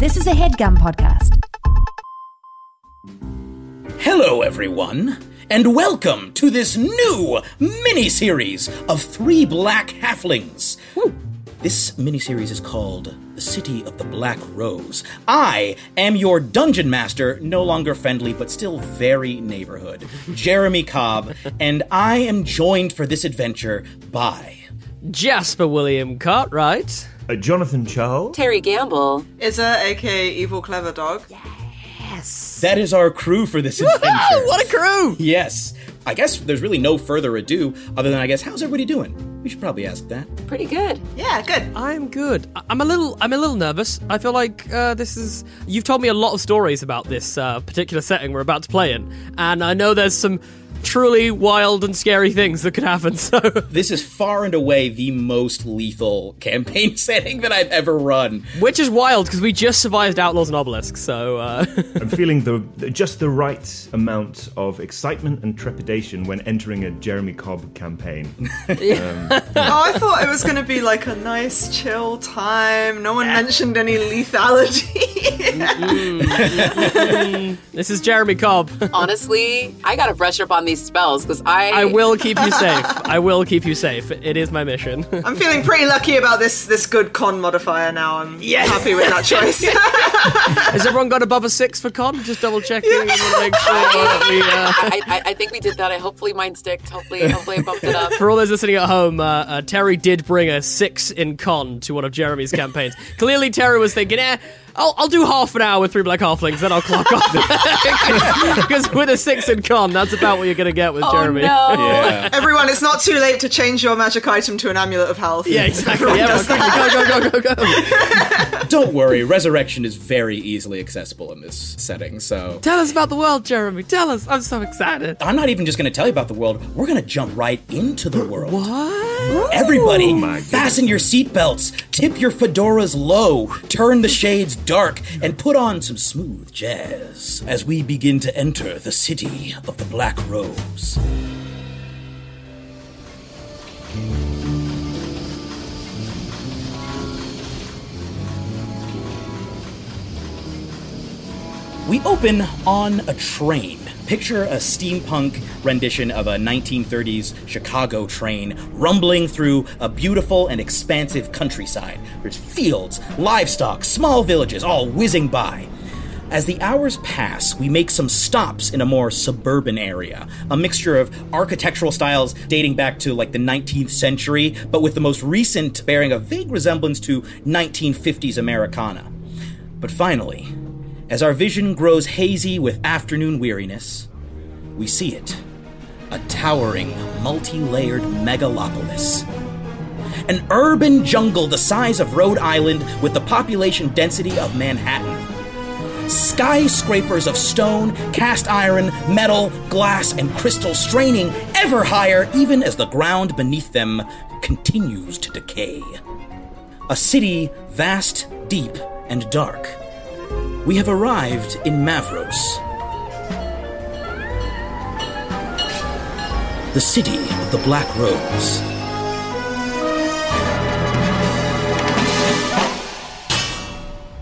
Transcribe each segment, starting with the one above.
This is a HeadGum podcast. Hello, everyone, and welcome to this new mini-series of Three Black Halflings. Woo. This mini-series is called The City of the Black Rose. I am your dungeon master, no longer friendly, but still very neighborhood, Jeremy Cobb, and I am joined for this adventure by... Jasper William Cartwright. Jonathan Charles. Terry Gamble. Isa, a.k.a. Evil Clever Dog. Yes. That is our crew for this adventure. Woo-hoo! What a crew! Yes. I guess there's really no further ado other than, I guess, how's everybody doing? We should probably ask that. Pretty good. Yeah, good. I'm good. I'm a little nervous. I feel like this is... You've told me a lot of stories about this particular setting we're about to play in, and I know there's some truly wild and scary things that could happen, so... This is far and away the most lethal campaign setting that I've ever run. Which is wild, because we just survived Outlaws and Obelisks, so... I'm feeling just the right amount of excitement and trepidation when entering a Jeremy Cobb campaign. I thought it was going to be like a nice, chill time. No one mentioned any lethality. This is Jeremy Cobb. Honestly, I got to brush up on these spells because I will keep you safe. I will keep you safe. It is my mission. I'm feeling pretty lucky about this good con modifier now. I'm happy with that choice. Has everyone got above a 6 for con? Just double checking and make sure that we... I think we did that. Hopefully mine sticked. Hopefully I bumped it up. For all those listening at home, Terry did bring a 6 in con to one of Jeremy's campaigns. Clearly Terry was thinking, I'll do half an hour with Three Black Halflings, then I'll clock off. Because with a 6 in con, that's about what you're going to get with Jeremy. No. Yeah. Everyone, it's not too late to change your magic item to an amulet of health. Yeah, exactly. Go. Don't worry, resurrection is very easily accessible in this setting, so... Tell us about the world, Jeremy. Tell us. I'm so excited. I'm not even just going to tell you about the world. We're going to jump right into the world. What? Everybody, fasten your seatbelts, tip your fedoras low, turn the shades dark, and put on some smooth jazz as we begin to enter the City of the Black Rose. We open on a train. Picture a steampunk rendition of a 1930s Chicago train rumbling through a beautiful and expansive countryside. There's fields, livestock, small villages all whizzing by. As the hours pass, we make some stops in a more suburban area, a mixture of architectural styles dating back to like the 19th century, but with the most recent bearing a vague resemblance to 1950s Americana. But finally, as our vision grows hazy with afternoon weariness, we see it. A towering, multi-layered megalopolis. An urban jungle the size of Rhode Island with the population density of Manhattan. Skyscrapers of stone, cast iron, metal, glass, and crystal straining ever higher even as the ground beneath them continues to decay. A city vast, deep, and dark. We have arrived in Mavros. The City of the Black Rose.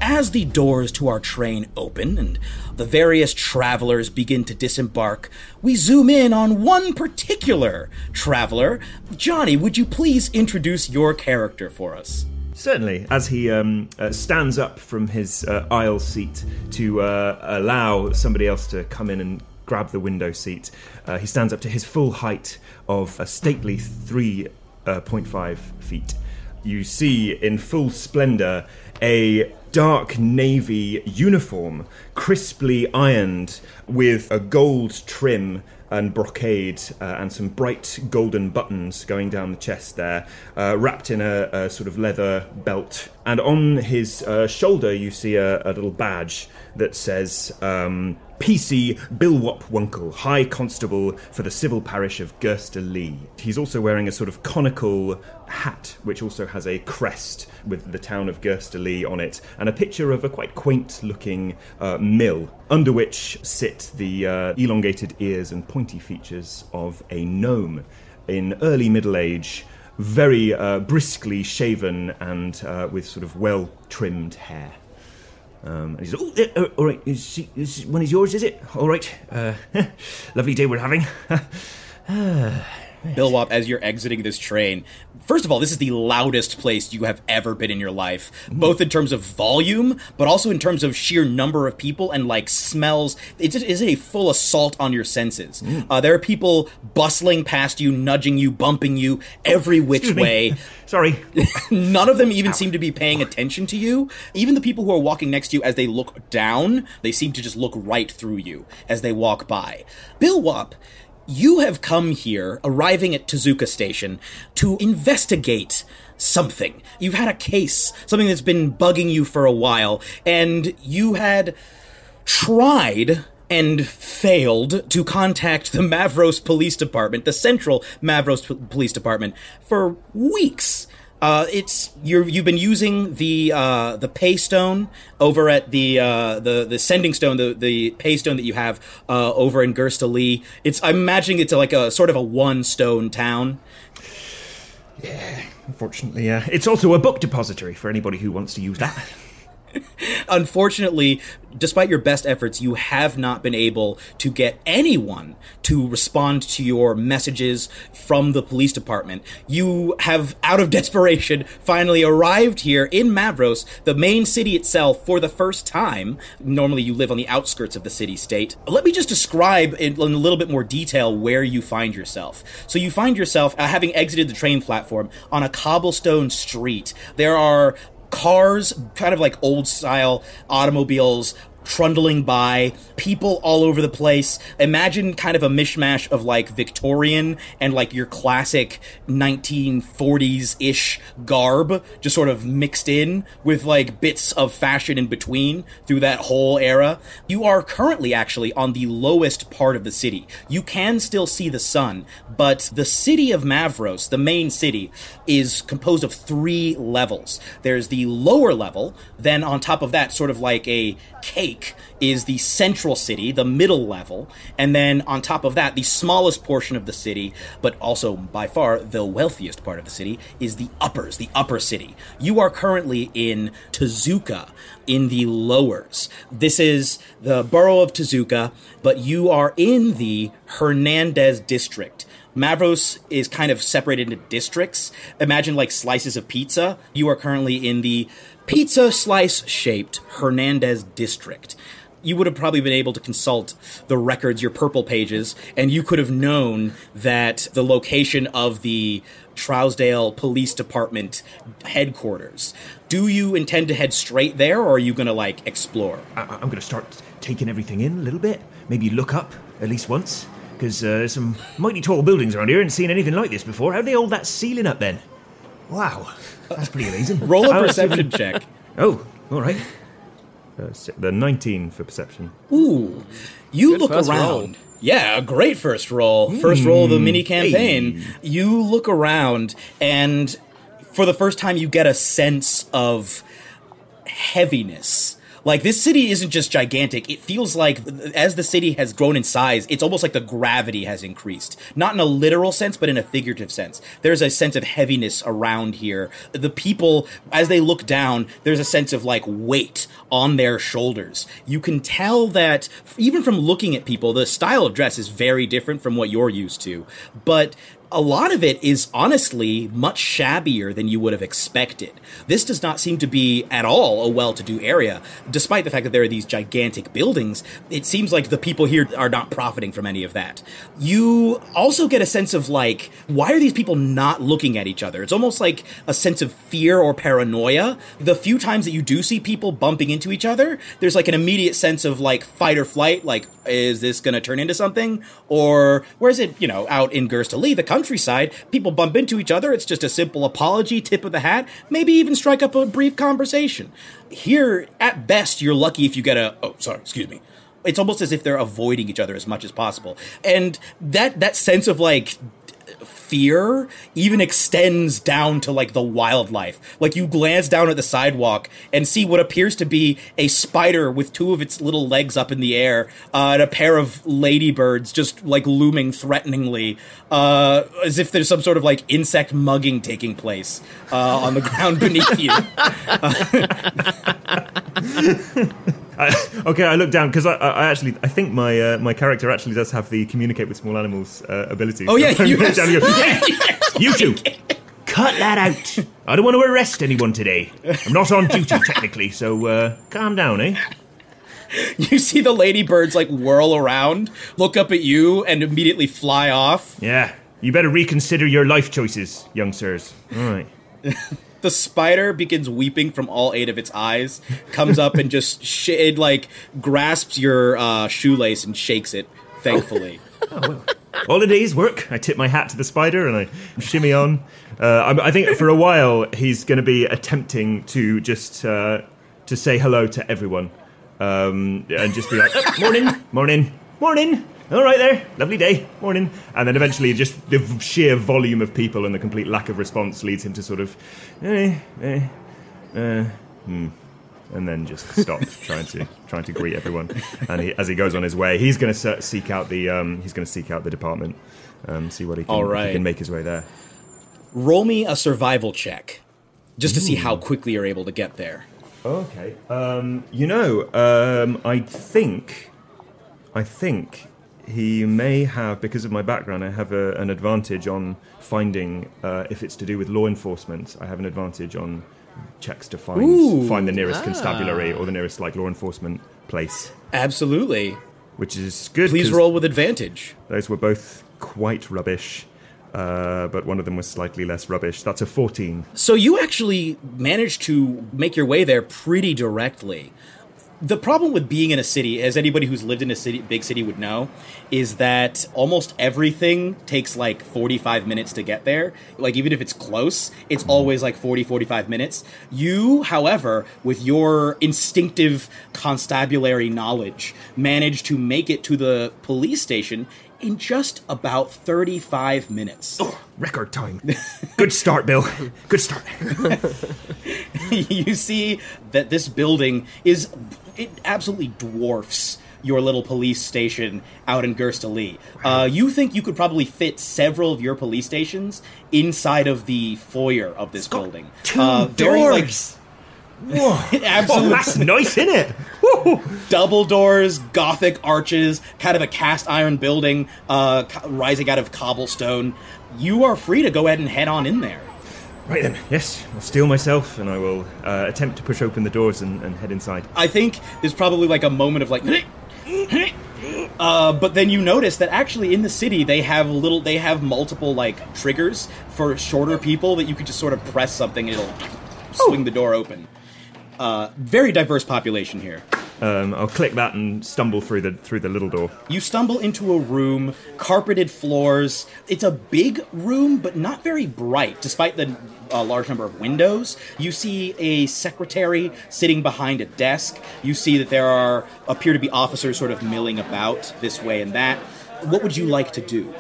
As the doors to our train open and the various travelers begin to disembark, we zoom in on one particular traveler. Johnny, would you please introduce your character for us? Certainly, as he stands up from his aisle seat to allow somebody else to come in and grab the window seat, he stands up to his full height of a stately 3.5 feet. You see in full splendour a dark navy uniform, crisply ironed, with a gold trim and brocade and some bright golden buttons going down the chest there, wrapped in a sort of leather belt. And on his shoulder, you see a little badge that says PC Bilwop Wunkle, High Constable for the Civil Parish of Gersterley. He's also wearing a sort of conical hat, which also has a crest with the town of Gersterley on it, and a picture of a quite quaint-looking mill, under which sit the elongated ears and pointy features of a gnome in early middle age, very briskly shaven and with sort of well-trimmed hair. And he's like, oh, all right, this one is yours, is it? All right, lovely day we're having. Bilwop, as you're exiting this train, first of all, this is the loudest place you have ever been in your life, both in terms of volume, but also in terms of sheer number of people and, like, smells. It's a full assault on your senses. There are people bustling past you, nudging you, bumping you, every which way. Sorry. None of them even seem to be paying attention to you. Even the people who are walking next to you, as they look down, they seem to just look right through you as they walk by. Bilwop, you have come here, arriving at Tezuka Station, to investigate something. You've had a case, something that's been bugging you for a while, and you had tried and failed to contact the Mavros Police Department, the Central Mavros Police Department, for weeks. You've been using the paystone over at the sending stone, the paystone that you have over in Gersterley. I'm imagining it's like a sort of a one stone town. Yeah, unfortunately, yeah. It's also a book depository for anybody who wants to use that. Unfortunately, despite your best efforts, you have not been able to get anyone to respond to your messages from the police department. You have, out of desperation, finally arrived here in Mavros, the main city itself, for the first time. Normally, you live on the outskirts of the city-state. Let me just describe in a little bit more detail where you find yourself. So you find yourself, having exited the train platform, on a cobblestone street. There are cars, kind of like old-style automobiles, trundling by, people all over the place. Imagine kind of a mishmash of, like, Victorian and, like, your classic 1940s-ish garb, just sort of mixed in with, like, bits of fashion in between through that whole era. You are currently, actually, on the lowest part of the city. You can still see the sun, but the city of Mavros, the main city, is composed of three levels. There's the lower level, then on top of that, sort of like a cake, is the central city, the middle level, and then on top of that, the smallest portion of the city, but also by far the wealthiest part of the city, is the uppers, the upper city. You are currently in Tezuka, in the lowers. This is the borough of Tezuka, but you are in the Hernandez district. Mavros is kind of separated into districts. Imagine like slices of pizza. You are currently in the pizza slice-shaped Hernandez district. You would have probably been able to consult the records, your purple pages, and you could have known that the location of the Trousdale Police Department headquarters. Do you intend to head straight there, or are you going to, like, explore? I'm going to start taking everything in a little bit, maybe look up at least once, because there's some mighty tall buildings around here, and seen anything like this before. How'd they hold that ceiling up then? Wow, that's pretty amazing. Roll a perception check. Oh, all right. The 19 for perception. Ooh, you look around. Yeah, a great first roll. First roll of the mini campaign. Hey. You look around, and for the first time you get a sense of heaviness. Like, this city isn't just gigantic. It feels like, as the city has grown in size, it's almost like the gravity has increased. Not in a literal sense, but in a figurative sense. There's a sense of heaviness around here. The people, as they look down, there's a sense of, like, weight on their shoulders. You can tell that, even from looking at people, the style of dress is very different from what you're used to. But a lot of it is honestly much shabbier than you would have expected. This does not seem to be at all a well-to-do area. Despite the fact that there are these gigantic buildings, it seems like the people here are not profiting from any of that. You also get a sense of, like, why are these people not looking at each other? It's almost like a sense of fear or paranoia. The few times that you do see people bumping into each other, there's like an immediate sense of like fight or flight, like, is this going to turn into something? Or whereas it, you know, out in Gersterley, the countryside, people bump into each other. It's just a simple apology, tip of the hat, maybe even strike up a brief conversation. Here, at best, you're lucky if you get a, oh, sorry, excuse me. It's almost as if they're avoiding each other as much as possible. And that sense of like fear even extends down to like the wildlife. Like you glance down at the sidewalk and see what appears to be a spider with two of its little legs up in the air and a pair of ladybirds just like looming threateningly as if there's some sort of like insect mugging taking place on the ground beneath you. Okay, I look down because I think my character actually does have the communicate with small animals ability. Oh, so yeah, you have... You two, cut that out. I don't want to arrest anyone today. I'm not on duty technically, so calm down, eh? You see the ladybirds like whirl around, look up at you, and immediately fly off. Yeah, you better reconsider your life choices, young sirs. All right. The spider begins weeping from all 8 of its eyes, comes up and just, it like grasps your shoelace and shakes it, thankfully. Oh, well. All a day's work. I tip my hat to the spider and I shimmy on. I think for a while he's going to be attempting to just to say hello to everyone and just be like, oh, morning. All right there, lovely day, morning. And then eventually just the sheer volume of people and the complete lack of response leads him to sort of, and then just stop trying to greet everyone. And as he goes on his way, he's going to seek out the department, see what he can, if he can make his way there. Roll me a survival check, just to see how quickly you're able to get there. Okay. I think... He may have, because of my background, I have an advantage on finding, if it's to do with law enforcement, I have an advantage on checks to find the nearest constabulary or the nearest like law enforcement place. Absolutely. Which is good. Please roll with advantage. Those were both quite rubbish. But one of them was slightly less rubbish. That's a 14. So you actually managed to make your way there pretty directly. The problem with being in a city, as anybody who's lived in a city, big city would know, is that almost everything takes like 45 minutes to get there. Like even if it's close, it's always like 40, 45 minutes. You, however, with your instinctive constabulary knowledge, managed to make it to the police station in just about 35 minutes. Oh, record time. Good start, Bill. Good start. You see that this building is... It absolutely dwarfs your little police station out in Gersterley. You think you could probably fit several of your police stations inside of the foyer of this building. 2 doors! Very, whoa. Absolutely. Oh, that's nice, isn't it? Woo. Double doors, Gothic arches, kind of a cast iron building rising out of cobblestone. You are free to go ahead and head on in there. Right then, yes, I'll steel myself and I will attempt to push open the doors and head inside. I think there's probably like a moment of like... but then you notice that actually in the city they have multiple like triggers for shorter people that you could just sort of press something and it'll swing the door open. Very diverse population here. I'll click that and stumble through the little door. You stumble into a room, carpeted floors. It's a big room, but not very bright, despite the large number of windows. You see a secretary sitting behind a desk. You see that there appear to be officers sort of milling about this way and that. What would you like to do?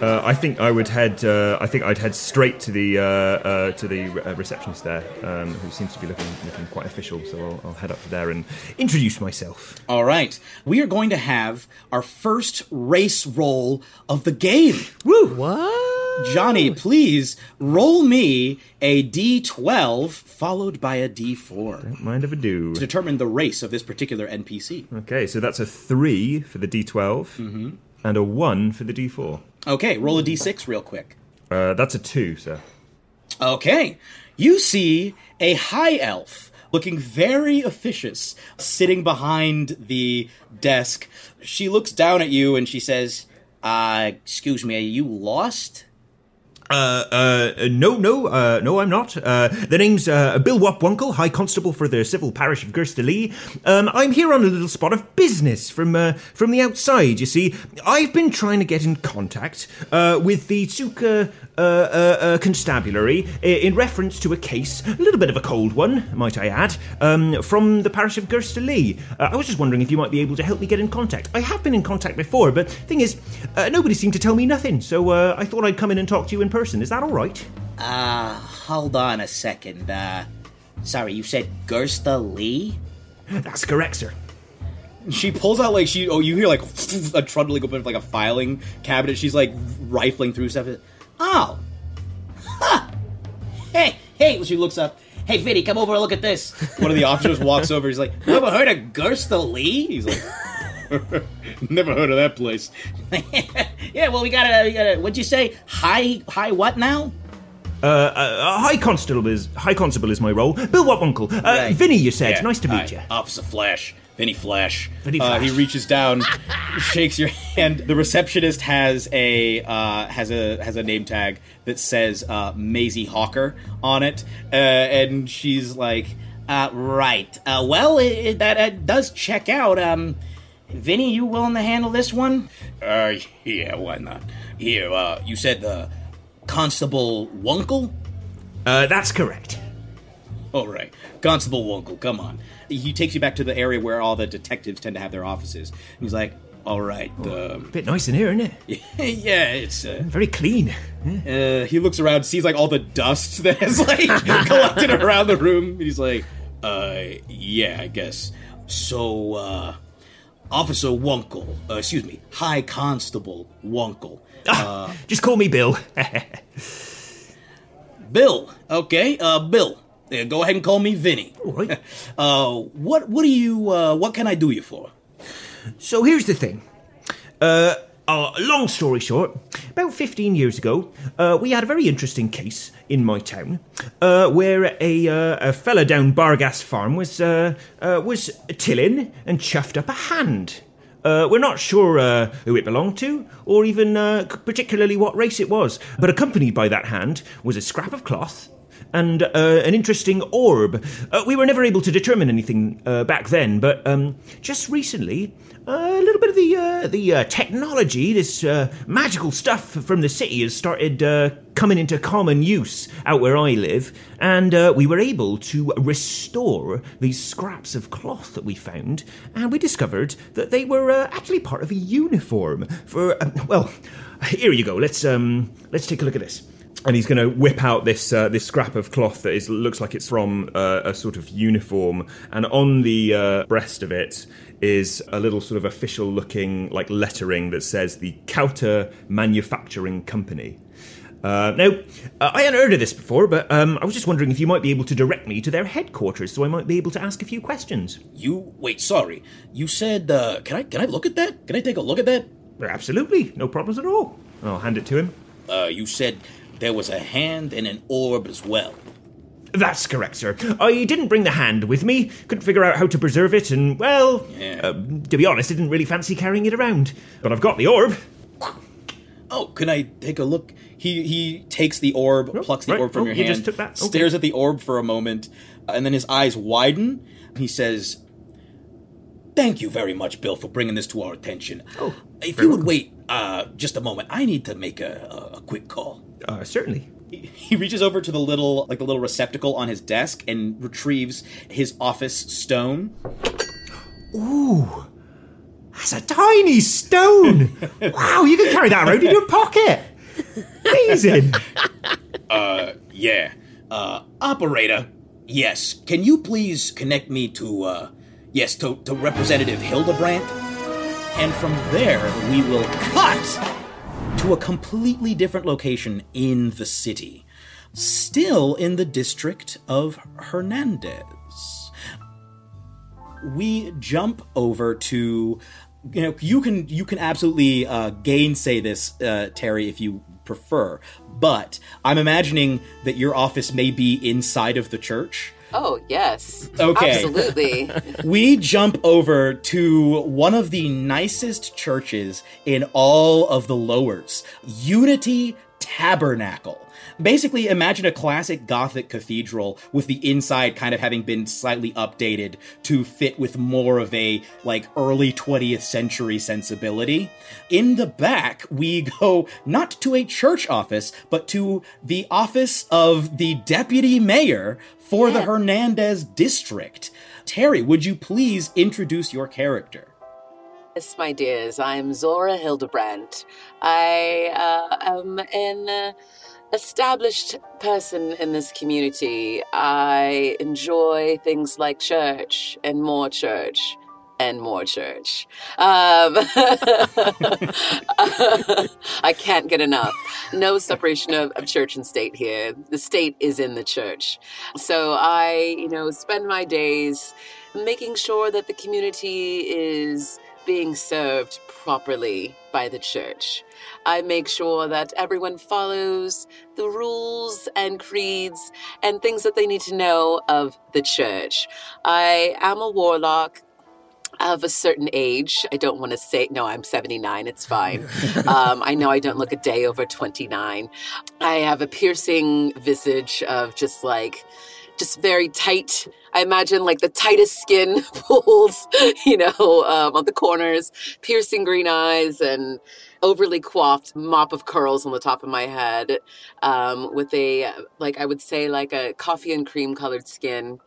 I think I'd head straight to the receptionist there, who seems to be looking quite official. So I'll head up to there and introduce myself. All right, we are going to have our first race roll of the game. Woo! What? Johnny, please roll me a D12 followed by a D4. Don't mind if I do. To determine the race of this particular NPC. Okay, so that's a 3 for the D12. Mm-hmm. And a 1 for the D4. Okay, roll a D6 real quick. That's a 2, sir. Okay. You see a high elf looking very officious sitting behind the desk. She looks down at you and she says, excuse me, are you lost? No, I'm not. The name's Bilwop Wunkle, High Constable for the Civil Parish of Gersterley. I'm here on a little spot of business from the outside, you see. I've been trying to get in contact with the Tezuka Constabulary in reference to a case, a little bit of a cold one, might I add, from the Parish of Gersterley. I was just wondering if you might be able to help me get in contact. I have been in contact before, but thing is, nobody seemed to tell me nothing, so I thought I'd come in and talk to you in person. Is that all right? Hold on a second. Sorry, you said Gersterley? That's correct, sir. She pulls out, like, you hear, like, a trundling open of, like, a filing cabinet. She's, like, rifling through stuff. Oh. Huh. Hey, she looks up. Hey, Vinny, come over and look at this. One of the officers walks over. He's like, never heard of Gersterley? He's like... Never heard of that place. Yeah, well, we gotta. What'd you say? High what now? High constable is my role. Bilwop Wunkle. Right. Vinny, you said. Yeah. Nice to meet you. Officer Flash. Vinny Flash. He reaches down, shakes your hand. The receptionist has a name tag that says Maisie Hawker on it, and she's like, right. Well, that does check out. Vinny, you willing to handle this one? Yeah, why not? Here, you said Constable Wunkle? That's correct. All right. Constable Wunkle, come on. He takes you back to the area where all the detectives tend to have their offices. He's like, all right. Bit nice in here, isn't it? Yeah, it's... very clean. He looks around, sees, like, all the dust that has, like, collected around the room. And he's like, yeah, I guess. So, Officer Wunkle, excuse me, High Constable Wunkle. Just call me Bill. Bill, okay, Bill. Go ahead and call me Vinny. All right. What can I do you for? So here's the thing. Long story short, about 15 years ago, we had a very interesting case in my town where a fella down Bargas Farm was tilling and chuffed up a hand. We're not sure who it belonged to or even particularly what race it was, but accompanied by that hand was a scrap of cloth and an interesting orb. We were never able to determine anything back then, but just recently... a little bit of the technology, this magical stuff from the city has started coming into common use out where I live, and we were able to restore these scraps of cloth that we found, and we discovered that they were actually part of a uniform for, well, here you go, let's take a look at this. And he's going to whip out this scrap of cloth that looks like it's from a sort of uniform. And on the breast of it is a little sort of official-looking like lettering that says the Kauta Manufacturing Company. Now, I hadn't heard of this before, but I was just wondering if you might be able to direct me to their headquarters so I might be able to ask a few questions. Sorry. You said, can I look at that? Can I take a look at that? Absolutely. No problems at all. I'll hand it to him. You said... there was a hand and an orb as well. That's correct, sir. I didn't bring the hand with me. Couldn't figure out how to preserve it, and, well... yeah. To be honest, I didn't really fancy carrying it around. But I've got the orb. Oh, can I take a look? He takes the orb, plucks the orb from your hand, just took that. Okay. Stares at the orb for a moment, and then his eyes widen. He says, thank you very much, Bill, for bringing this to our attention. Oh, if you would wait just a moment, I need to make a quick call. Certainly. He reaches over to the little receptacle on his desk and retrieves his office stone. Ooh, that's a tiny stone! Wow, you can carry that around in your pocket. Amazing. Yeah. Operator, yes. Can you please connect me to Representative Hildebrandt? And from there, we will cut to a completely different location in the city, still in the district of Hernandez. We jump over to you know, you can absolutely gainsay this, Terry, if you prefer. But I'm imagining that your office may be inside of the church. Oh, yes. Okay. Absolutely. We jump over to one of the nicest churches in all of the lowers, Unity Tabernacle. Basically, imagine a classic Gothic cathedral with the inside kind of having been slightly updated to fit with more of a, like, early 20th century sensibility. In the back, we go not to a church office, but to the office of the deputy mayor for the Hernandez district. Terry, would you please introduce your character? Yes, my dears, I'm Zora Hildebrandt. I am an established person in this community. I enjoy things like church and more church and more church. I can't get enough. No separation of church and state here. The state is in the church. So I, you know, spend my days making sure that the community is being served properly by the church. I make sure that everyone follows the rules and creeds and things that they need to know of the church. I am a warlock of a certain age. I don't want to say, no, I'm 79, it's fine. I know I don't look a day over 29. I have a piercing visage of just very tight. I imagine like the tightest skin pulls, you know, on the corners, piercing green eyes and overly coiffed mop of curls on the top of my head, with a, like, I would say like a coffee and cream colored skin.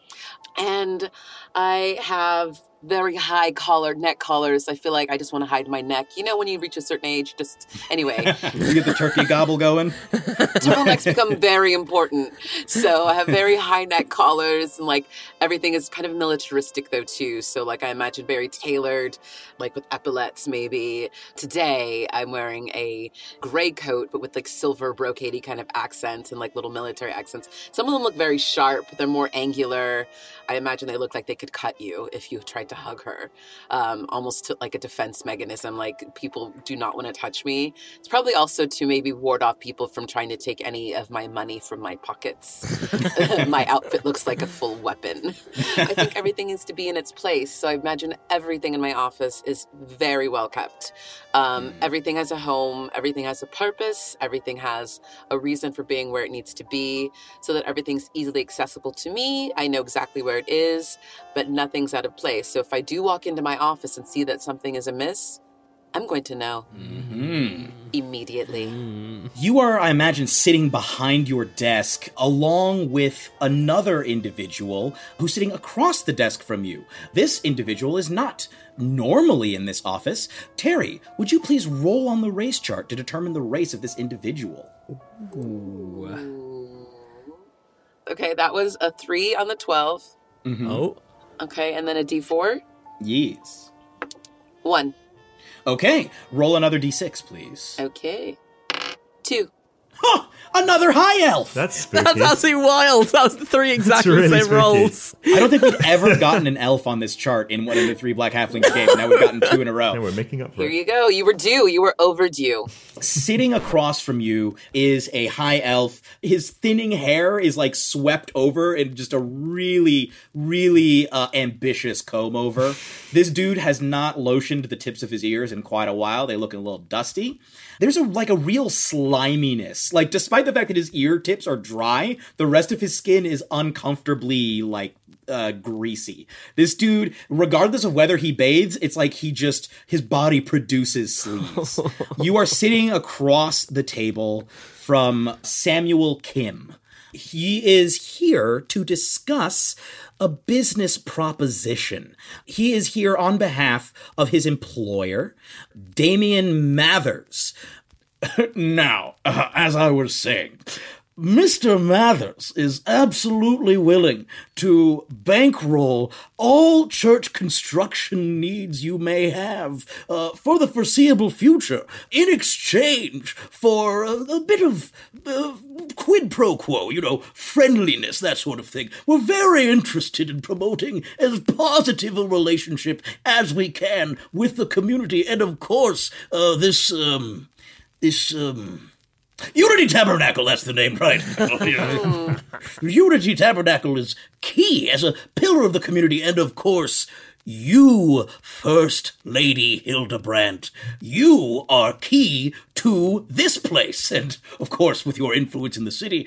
And I have very high collar, neck collars. I feel like I just want to hide my neck. You know, when you reach a certain age, just, anyway. You get the turkey gobble going? Turtlenecks become very important. So I have very high neck collars, and like everything is kind of militaristic though too. So like I imagine very tailored, like with epaulettes maybe. Today I'm wearing a gray coat, but with like silver brocadey kind of accents and like little military accents. Some of them look very sharp. They're more angular. I imagine they look like they could cut you if you tried to hug her, almost to, like a defense mechanism, like people do not want to touch me. It's probably also to maybe ward off people from trying to take any of my money from my pockets. My outfit looks like a full weapon. I think everything needs to be in its place, so I imagine everything in my office is very well kept. Everything has a home, everything has a purpose, everything has a reason for being where it needs to be, so that everything's easily accessible to me. I know exactly where it is, but nothing's out of place. So if I do walk into my office and see that something is amiss, I'm going to know immediately. You are, I imagine, sitting behind your desk along with another individual who's sitting across the desk from you. This individual is not normally in this office. Terry, would you please roll on the race chart to determine the race of this individual? Ooh. Okay, that was a 3 on the 12. Mm-hmm. Oh. Okay, and then a D4? Yes. 1. Okay, roll another D6, please. Okay. 2. Huh! Another high elf! That's spooky. That's actually wild. That was the 3 exactly really same rolls. I don't think we've ever gotten an elf on this chart in one of the Three Black Halflings games. Now we've gotten 2 in a row. No, we're making up for it. Here you go. You were due. You were overdue. Sitting across from you is a high elf. His thinning hair is like swept over in just a really, really ambitious comb over. This dude has not lotioned the tips of his ears in quite a while. They look a little dusty. There's a real sliminess. Like, despite the fact that his ear tips are dry, the rest of his skin is uncomfortably, like, greasy. This dude, regardless of whether he bathes, it's like his body produces sleeves. You are sitting across the table from Samuel Kim. He is here to discuss a business proposition. He is here on behalf of his employer, Damien Mathers. Now, as I was saying, Mr. Mathers is absolutely willing to bankroll all church construction needs you may have for the foreseeable future in exchange for a bit of quid pro quo, you know, friendliness, that sort of thing. We're very interested in promoting as positive a relationship as we can with the community. And of course, this Unity Tabernacle, that's the name, right? Unity Tabernacle is key as a pillar of the community, and of course, you, First Lady Hildebrandt, you are key to this place. And, of course, with your influence in the city,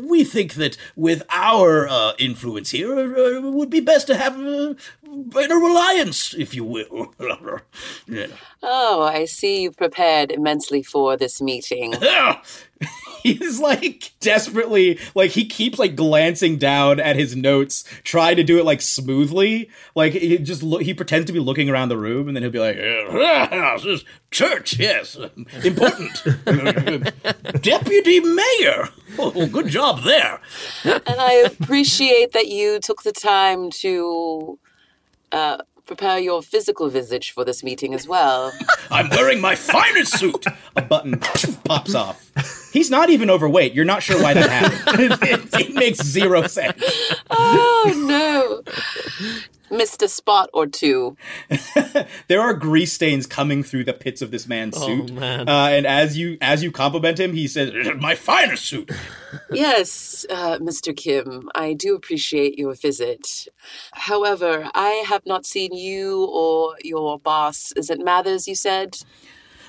we think that with our influence here, it would be best to have greater reliance, if you will. Yeah. Oh, I see you've prepared immensely for this meeting. He's, like, desperately, like, he keeps, like, glancing down at his notes, trying to do it, like, smoothly. Like, he pretends to be looking around the room, and then he'll be like, this is church, yes, important. Deputy mayor. Oh, good job there. And I appreciate that you took the time to prepare your physical visage for this meeting as well. I'm wearing my finest suit. A button pops off. He's not even overweight. You're not sure why that happened. It makes zero sense. Oh, no. Missed a spot or two. There are grease stains coming through the pits of this man's suit. Man. And as you compliment him, he says, my finest suit. Yes, Mr. Kim, I do appreciate your visit. However, I have not seen you or your boss, is it Mathers, you said?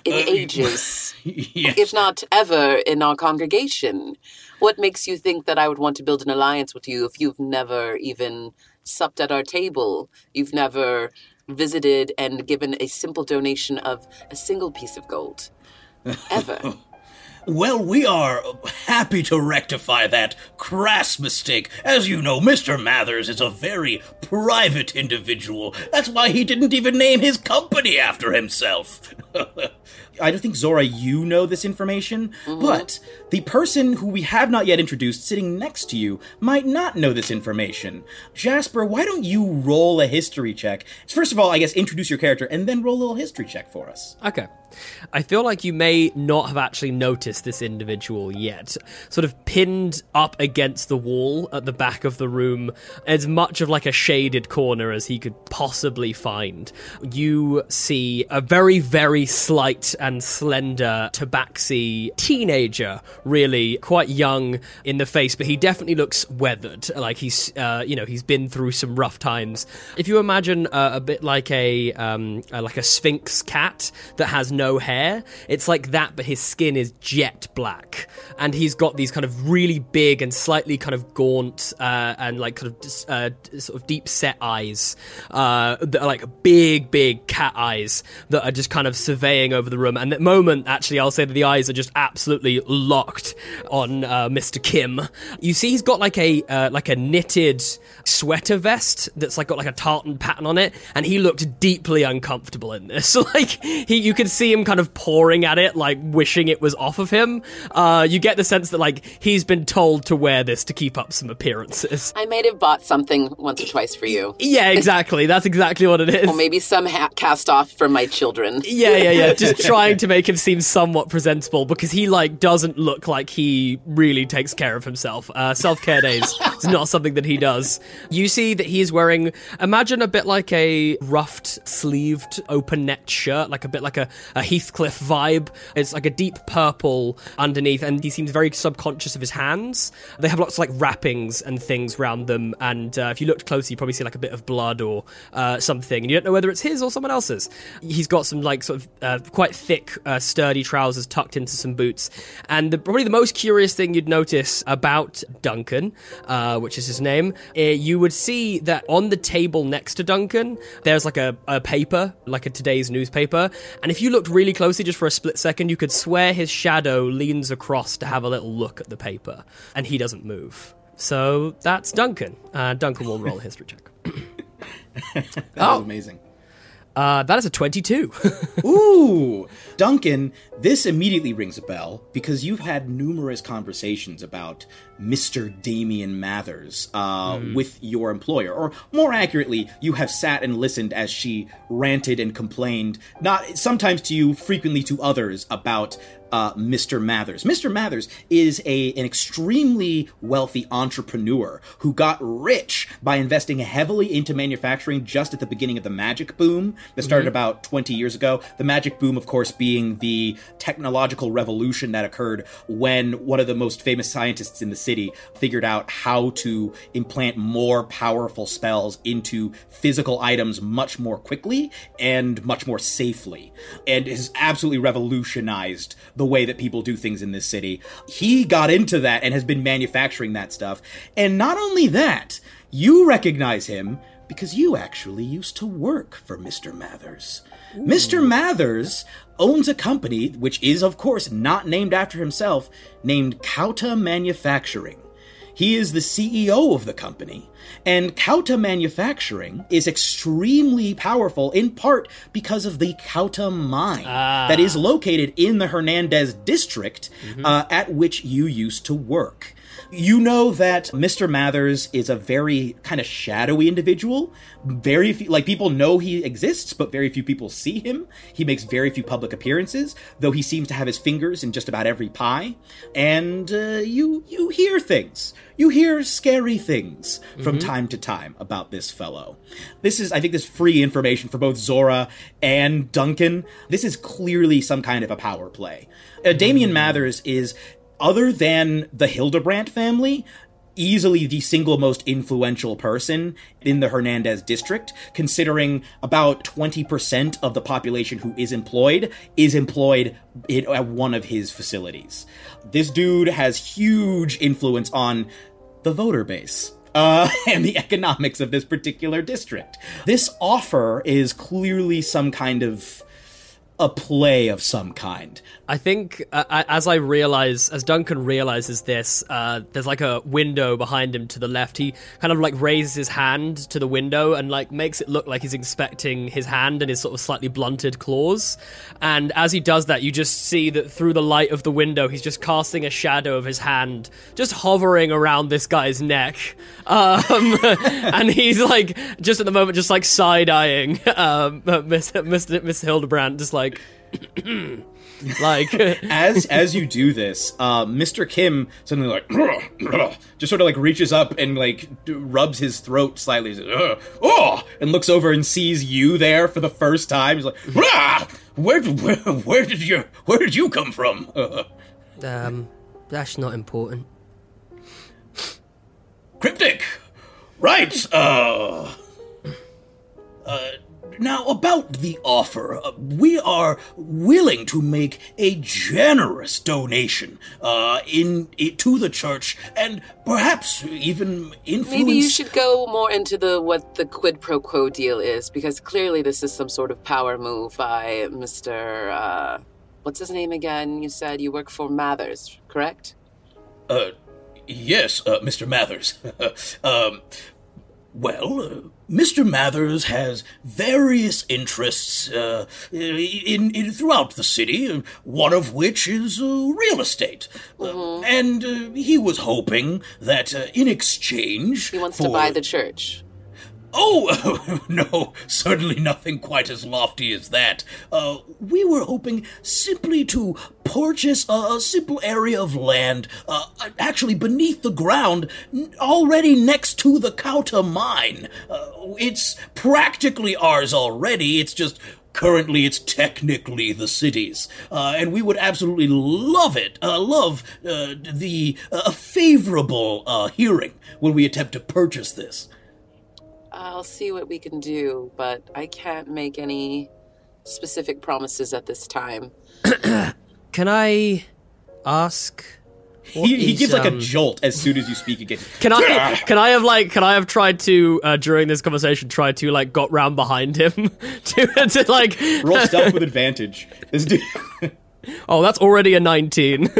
In ages, yes. If not ever, in our congregation. What makes you think that I would want to build an alliance with you if you've never even supped at our table? You've never visited and given a simple donation of a single piece of gold. Ever. Well, we are happy to rectify that crass mistake. As you know, Mr. Mathers is a very private individual. That's why he didn't even name his company after himself. I don't think, Zora, you know this information, but the person who we have not yet introduced sitting next to you might not know this information. Jasper, why don't you roll a history check? First of all, I guess, introduce your character and then roll a little history check for us. Okay. I feel like you may not have actually noticed this individual yet. Sort of pinned up against the wall at the back of the room, as much of like a shaded corner as he could possibly find. You see a very, very slight and slender tabaxi teenager, really quite young in the face, but he definitely looks weathered. Like he's been through some rough times. If you imagine a bit like a Sphinx cat that has no hair, it's like that, but his skin is jet black, and he's got these kind of really big and slightly kind of gaunt and like sort of deep set eyes, that are like big cat eyes that are just kind of surveying over the room. And at the moment, actually, I'll say that the eyes are just absolutely locked on Mr. Kim. You see, he's got like a knitted sweater vest that's like got like a tartan pattern on it, and he looked deeply uncomfortable in this. Like you can see him kind of pawing at it, like wishing it was off of him. You get the sense that like he's been told to wear this to keep up some appearances. I might have bought something once or twice for you. Yeah, exactly. That's exactly what it is. Or maybe some hat cast off from my children. Yeah. Just trying to make him seem somewhat presentable, because he like doesn't look like he really takes care of himself. Self-care days is not something that he does. You see that he's wearing, imagine a bit like a ruffed, sleeved, open-necked shirt, like a bit like a Heathcliff vibe. It's like a deep purple underneath, and he seems very subconscious of his hands. They have lots of like wrappings and things around them, and if you looked closely, you probably see like a bit of blood or something, and you don't know whether it's his or someone else's. He's got some like sort of quite thick, sturdy trousers tucked into some boots, and probably the most curious thing you'd notice about Duncan, which is his name, you would see that on the table next to Duncan, there's like a paper, like a today's newspaper, and if you looked really closely just for a split second, you could swear his shadow leans across to have a little look at the paper, and he doesn't move. So that's Duncan. Duncan will roll a history check. That was amazing. That is a 22. Ooh, Duncan, this immediately rings a bell because you've had numerous conversations about Mr. Damien Mathers with your employer. Or more accurately, you have sat and listened as she ranted and complained, not sometimes to you, frequently to others, about Mr. Mathers. Mr. Mathers is an extremely wealthy entrepreneur who got rich by investing heavily into manufacturing just at the beginning of the magic boom that started about 20 years ago. The magic boom, of course, being the technological revolution that occurred when one of the most famous scientists in the city figured out how to implant more powerful spells into physical items much more quickly and much more safely, and has absolutely revolutionized the way that people do things in this city. He got into that and has been manufacturing that stuff. And not only that, you recognize him because you actually used to work for Mr. Mathers. Ooh. Mr. Mathers owns a company, which is, of course, not named after himself, named Kauta Manufacturing. He is the CEO of the company, and Kauta Manufacturing is extremely powerful in part because of the Kauta Mine that is located in the Hernandez district at which you used to work. You know that Mr. Mathers is a very kind of shadowy individual. Very few, people know he exists, but very few people see him. He makes very few public appearances, though he seems to have his fingers in just about every pie. And you hear things. You hear scary things from time to time about this fellow. This is, I think, this free information for both Zora and Duncan. This is clearly some kind of a power play. Damien Mathers is, other than the Hildebrandt family, easily the single most influential person in the Hernandez district, considering about 20% of the population who is employed at one of his facilities. This dude has huge influence on the voter base. And the economics of this particular district. This offer is clearly some kind of a play of some kind. I think as Duncan realizes this, there's like a window behind him to the left. He kind of raises his hand to the window and makes it look like he's inspecting his hand and his sort of slightly blunted claws. And as he does that, you just see that through the light of the window, he's just casting a shadow of his hand, just hovering around this guy's neck. And he's just at the moment, just side-eyeing Miss Hildebrandt, just as you do this, Mr. Kim suddenly just sort of reaches up and rubs his throat slightly, and looks over and sees you there for the first time. He's where did you come from? That's not important. Cryptic, right? Now, about the offer, we are willing to make a generous donation to the church, and perhaps even influence... Maybe you should go more into what the quid pro quo deal is, because clearly this is some sort of power move by Mr. What's his name again? You said you work for Mathers, correct? Yes, Mr. Mathers. Mr. Mathers has various interests in throughout the city, one of which is real estate. And he was hoping that in exchange he wants to buy the church. Oh, no, certainly nothing quite as lofty as that. We were hoping simply to purchase a simple area of land, actually beneath the ground, already next to the Kauta Mine. It's practically ours already, it's just... currently, it's technically the city's, and we would absolutely love it. Love the favorable hearing when we attempt to purchase this. I'll see what we can do, but I can't make any specific promises at this time. Can I ask? He gives a jolt as soon as you speak again. Can I have tried to during this conversation got round behind him to roll stealth with advantage. Oh, that's already a 19.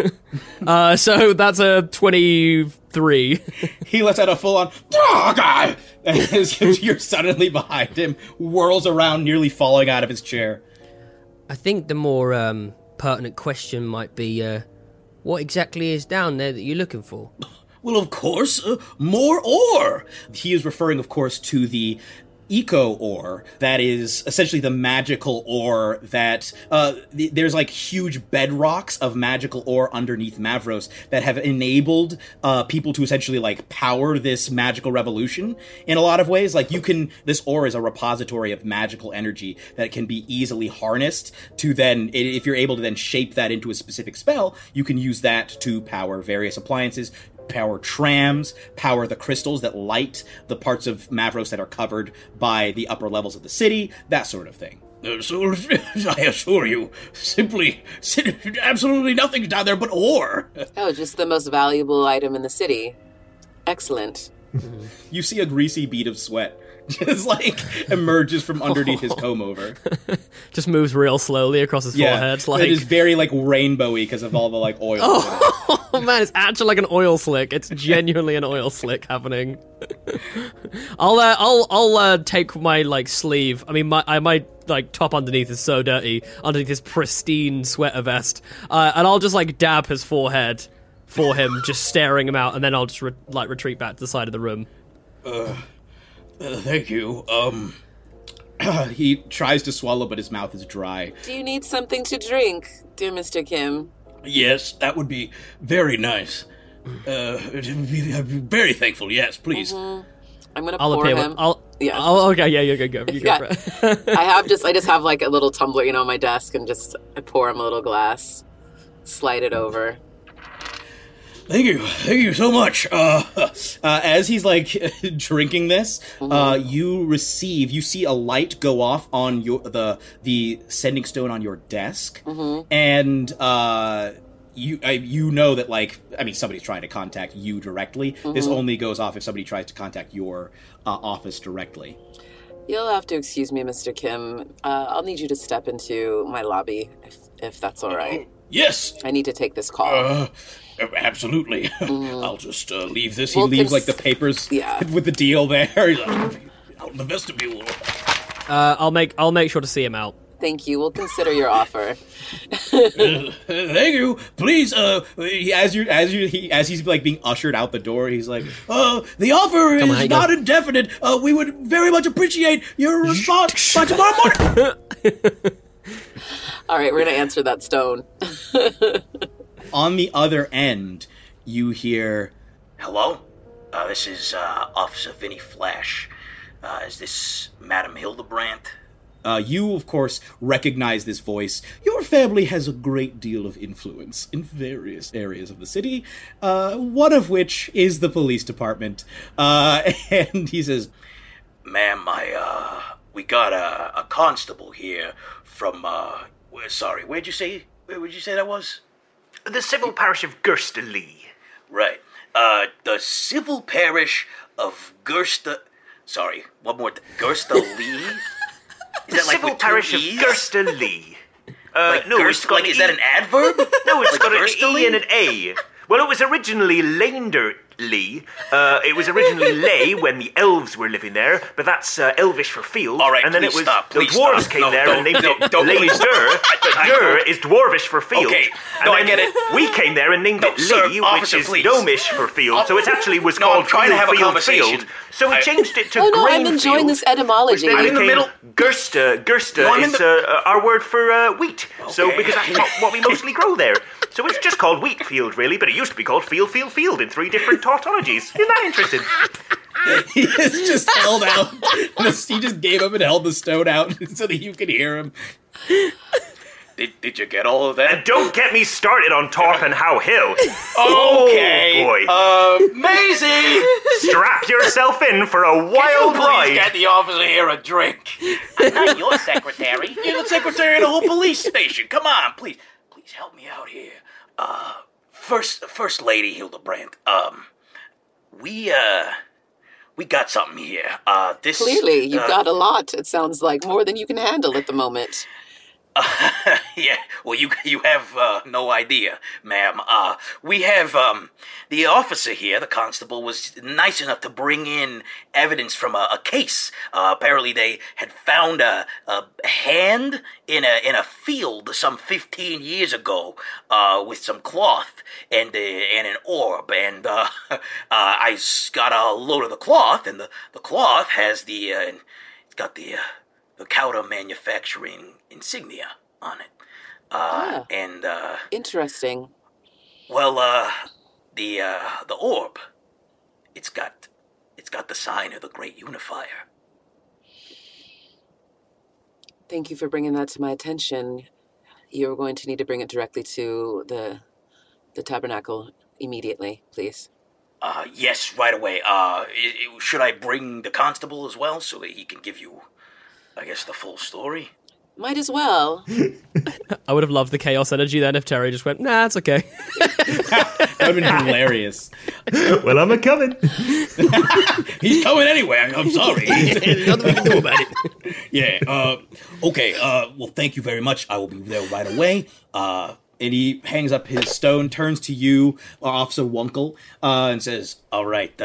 So that's a 20. 3. He lets out a full-on, oh, God! And you're suddenly behind him, whirls around, nearly falling out of his chair. I think the more pertinent question might be, what exactly is down there that you're looking for? Well, of course, more ore! He is referring, of course, to the Eco ore, that is essentially the magical ore that there's like huge bedrocks of magical ore underneath Mavros that have enabled people to essentially like power this magical revolution in a lot of ways. Like this ore is a repository of magical energy that can be easily harnessed to then, if you're able to then shape that into a specific spell, you can use that to power various appliances, power trams, power the crystals that light the parts of Mavros that are covered by the upper levels of the city, that sort of thing. So, I assure you, absolutely nothing's down there but ore. Oh, just the most valuable item in the city. Excellent. You see a greasy bead of sweat just, like, emerges from underneath his comb-over. Just moves real slowly across his forehead. Like... It is very, like, rainbowy because of all the, like, oil. Oh, man, it's actually like an oil slick. It's genuinely an oil slick happening. I'll take my, like, sleeve. I mean, my like, top underneath is so dirty, underneath his pristine sweater vest. And I'll just, like, dab his forehead for him, just staring him out, and then I'll just, retreat back to the side of the room. Thank you. He tries to swallow, but his mouth is dry. Do you need something to drink, dear Mr. Kim? Yes, that would be very nice. I'd be very thankful, yes, please. Mm-hmm. I'm going to pour him. Okay, yeah, you're good. You go for it. I just have like a little tumbler, on my desk, and just I pour him a little glass, slide it over. Thank you so much. As he's like drinking this, you see a light go off on the sending stone on your desk, and you know that somebody's trying to contact you directly. This only goes off if somebody tries to contact your office directly. You'll have to excuse me, Mr. Kim. I'll need you to step into my lobby if that's all right. Yes. I need to take this call. Absolutely. I'll just leave this. He leaves like the papers with the deal there. He's out in the vestibule. I'll make sure to see him out. Thank you. We'll consider your offer. Thank you. Please. As he's like being ushered out the door, he's like, the offer is not indefinite. We would very much appreciate your response by tomorrow morning. All right, we're gonna answer that stone. On the other end, you hear... Hello? This is Officer Vinny Flash. Is this Madame Hildebrandt? You, of course, recognize this voice. Your family has a great deal of influence in various areas of the city, one of which is the police department. And he says, Ma'am, we got a constable here from... sorry, where'd you say that was? The civil parish of Gersterley. Right. The civil parish of Sorry, one more. Gersterley? The civil parish of Gersterley. Is that an adverb? No, it's got an E and an A. Well, it was originally Lainderley. It was originally Ley when the elves were living there, but that's Elvish for field. All right, and then it was stop, the dwarves stop. Came no, there and named it Leyder. Dur is dwarvish for field. Okay, no, I get it. We came there and named it Ley, which is gnomish for field. So it actually was called field. So we changed it to grain. Oh no, I'm enjoying field, this etymology. I'm in the middle. Gerster is our word for wheat. Okay. So because that's what we mostly grow there. So it's just called wheat field, really, but it used to be called field in 3 different tautologies. Isn't that interesting? He just held out. He just gave up and held the stone out so that you could hear him. Did you get all of that? And don't get me started on Torp and How Hill. Okay. Oh, boy. Maisie! Strap yourself in for a wild ride. Please get the officer here a drink. I'm not your secretary. You're the secretary of the whole police station. Come on, please. Please help me out here. First Lady Hildebrandt, we got something here. Clearly, you've got a lot, it sounds like, more than you can handle at the moment. Yeah, well, you have no idea, ma'am. We have the officer here, the constable, was nice enough to bring in evidence from a case. Apparently, they had found a hand in a field some 15 years ago, with some cloth and an orb. And I got a load of the cloth, and the cloth has it's got the Kauta Manufacturing insignia on it. Interesting. Well, the orb, it's got the sign of the Great Unifier. Thank you for bringing that to my attention. You're going to need to bring it directly to the tabernacle immediately, please. Yes, right away. Should I bring the constable as well so that he can give you, I guess, the full story? Might as well. I would have loved the chaos energy then if Terry just went, nah, it's okay. That would have been hilarious. Well, I'm a-coming. He's coming anyway. I'm sorry. There's nothing we can do about it. Yeah. Okay. Well, thank you very much. I will be there right away. And he hangs up his stone, turns to you, Officer Wunkle, and says, all right,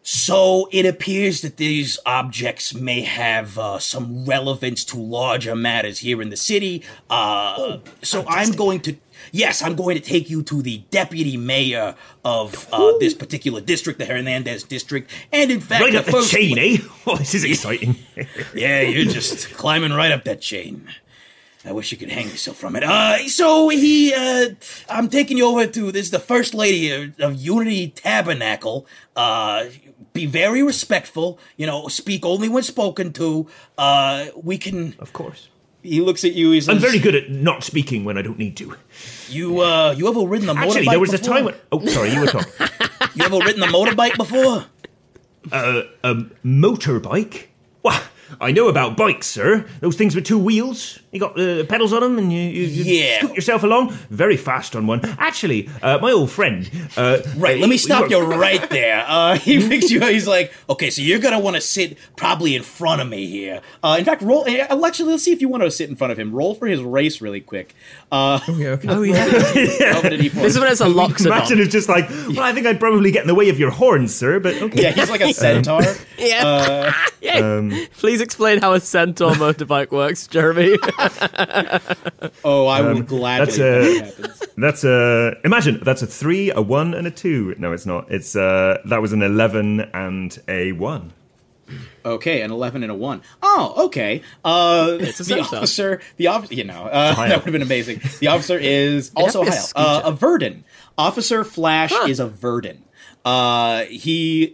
so it appears that these objects may have some relevance to larger matters here in the city. So I'm going to take you to the deputy mayor of this particular district, the Hernandez district. And in fact, right up the chain, eh? Oh, this is exciting. Yeah, you're just climbing right up that chain. I wish you could hang yourself from it. I'm taking you over to, this is the First Lady of Unity Tabernacle. Be very respectful, speak only when spoken to. We can... Of course. He looks at you, I'm very good at not speaking when I don't need to. You ever ridden a motorbike before? Actually, there was a time when... Oh, sorry, you were talking. You ever ridden a motorbike before? A motorbike? What? I know about bikes, sir. Those things with two wheels. You got pedals on them, and you scoot yourself along. Very fast on one. Actually, my old friend... right, let me stop you right there. He picks you up. He's like, okay, so you're going to want to sit probably in front of me here. In fact, roll... Actually, let's see if you want to sit in front of him. Roll for his race really quick. Oh, yeah. This is when it's a lock. Imagine it's just like, well, I think I'd probably get in the way of your horns, sir, but okay. Yeah, he's like a centaur. Please explain how a centaur motorbike works, Jeremy. Oh, I will gladly. Imagine that's a 3, a 1, and a 2. No, it's not. It's that was an 11 and a 1. Okay, an 11 and a 1. Oh, okay. The officer, that would have been amazing. The officer is also high up. A Verdon. Officer Flash is a Verdon. But he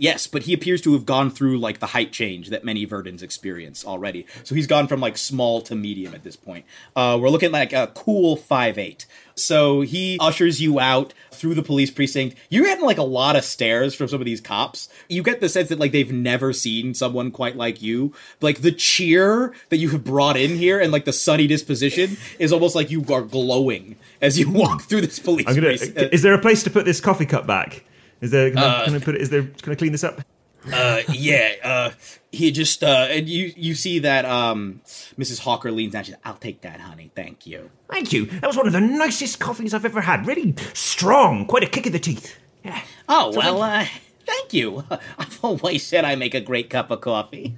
appears to have gone through, like, the height change that many Verdons experience already. So he's gone from, like, small to medium at this point. We're looking like a cool 5'8". So he ushers you out through the police precinct. You're getting, like, a lot of stares from some of these cops. You get the sense that, like, they've never seen someone quite like you. Like, the cheer that you have brought in here and, like, the sunny disposition is almost like you are glowing as you walk through this police precinct. Is there a place to put this coffee cup back? Can I clean this up? He just, and you see that, Mrs. Hawker leans down, she's, I'll take that, honey, thank you. Thank you, that was one of the nicest coffees I've ever had, really strong, quite a kick in the teeth. Yeah. Oh, so well, thank you. I've always said I make a great cup of coffee.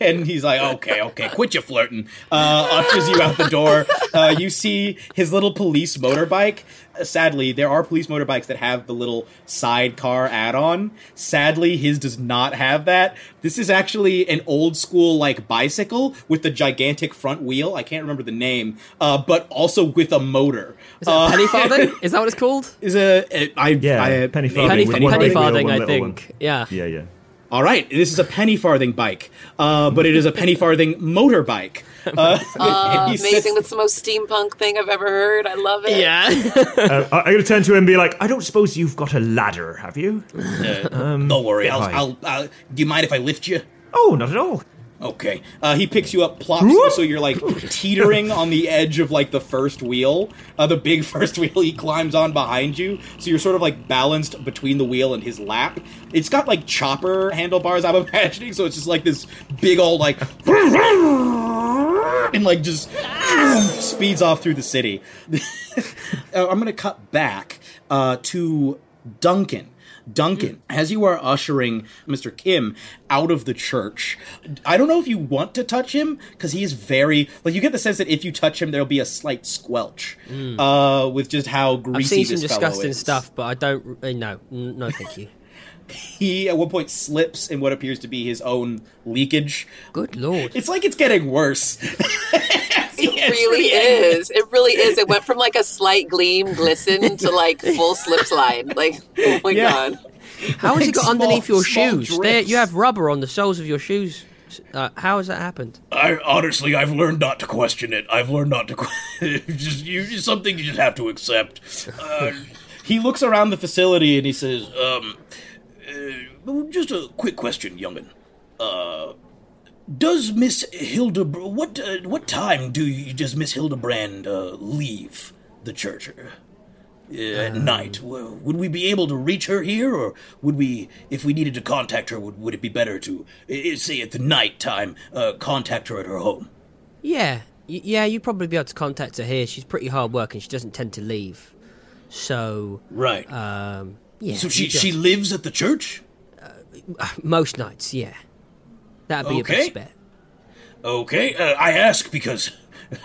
And he's like, okay, quit your flirting. Ushers you out the door. You see his little police motorbike. Sadly, there are police motorbikes that have the little sidecar add-on. Sadly, his does not have that. This is actually an old-school, like, bicycle with the gigantic front wheel. I can't remember the name, but also with a motor. Is it a penny farthing? Is that what it's called? Penny farthing. Penny farthing, I think. Yeah. Yeah, yeah. All right, this is a penny farthing bike, but it is a penny farthing motorbike. Amazing, that's the most steampunk thing I've ever heard. I love it. Yeah. I'm going to turn to him and be like, I don't suppose you've got a ladder, have you? Don't worry, I'll do you mind if I lift you? Oh, not at all. Okay. He picks you up, plops you, so you're, like, teetering on the edge of, like, the first wheel. The big first wheel he climbs on behind you, so you're sort of, like, balanced between the wheel and his lap. It's got, like, chopper handlebars, I'm imagining, so it's just, like, this big old, like... and like just speeds off through the city. I'm gonna cut back to Duncan. Duncan, as you are ushering Mr. Kim out of the church, I don't know if you want to touch him, because he is very... Like, you get the sense that if you touch him, there'll be a slight squelch with just how greasy this fellow is. I've seen some disgusting stuff, but I don't... No, thank you. He, at one point, slips in what appears to be his own leakage. Good lord. It's like it's getting worse. It really is. It really is. It went from like a slight gleam, glisten to like full slip slide. Like, oh my God. How has it got underneath your shoes? There, you have rubber on the soles of your shoes. How has that happened? I've learned not to question it. I've learned not to question it. Something you just have to accept. He looks around the facility and he says, just a quick question, young'un. Does Miss Hildebrand... What time does Miss Hildebrandt leave the church? At night. Would we be able to reach her here? Or would we, if we needed to contact her, would it be better to, say at the night time, contact her at her home? Yeah. Yeah, you'd probably be able to contact her here. She's pretty hard working. She doesn't tend to leave. So... Right. Yeah. So she lives at the church? Most nights, yeah. That'd be a best bet. Okay, I ask because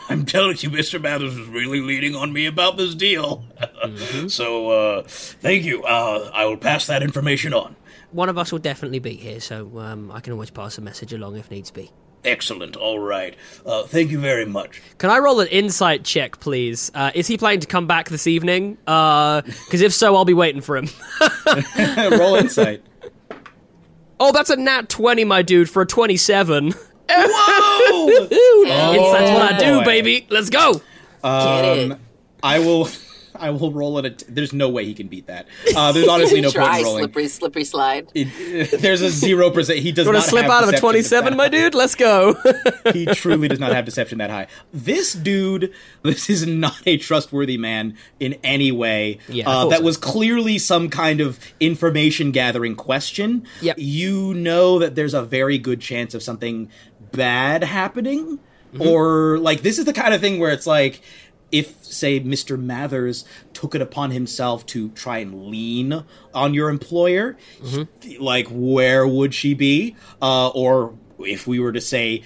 I'm telling you, Mr. Mathers was really leaning on me about this deal. Mm-hmm. So, thank you. I will pass that information on. One of us will definitely be here, so I can always pass a message along if needs be. Excellent, all right. Thank you very much. Can I roll an insight check, please? Is he planning to come back this evening? Because if so, I'll be waiting for him. Roll insight. Oh, that's a nat 20, my dude, for a 27. Whoa! That's what I do, baby. Let's go. Get it. I will roll it. There's no way he can beat that. There's honestly no point in rolling. Slippery slide. There's a 0%. He does not have slip out of a 27, my dude? Let's go. He truly does not have deception that high. This is not a trustworthy man in any way. Yeah, that was clearly some kind of information gathering question. Yep. You know that there's a very good chance of something bad happening. Mm-hmm. Or, like, this is the kind of thing where it's like, if, say, Mr. Mathers took it upon himself to try and lean on your employer, like, where would she be? Or if we were to, say,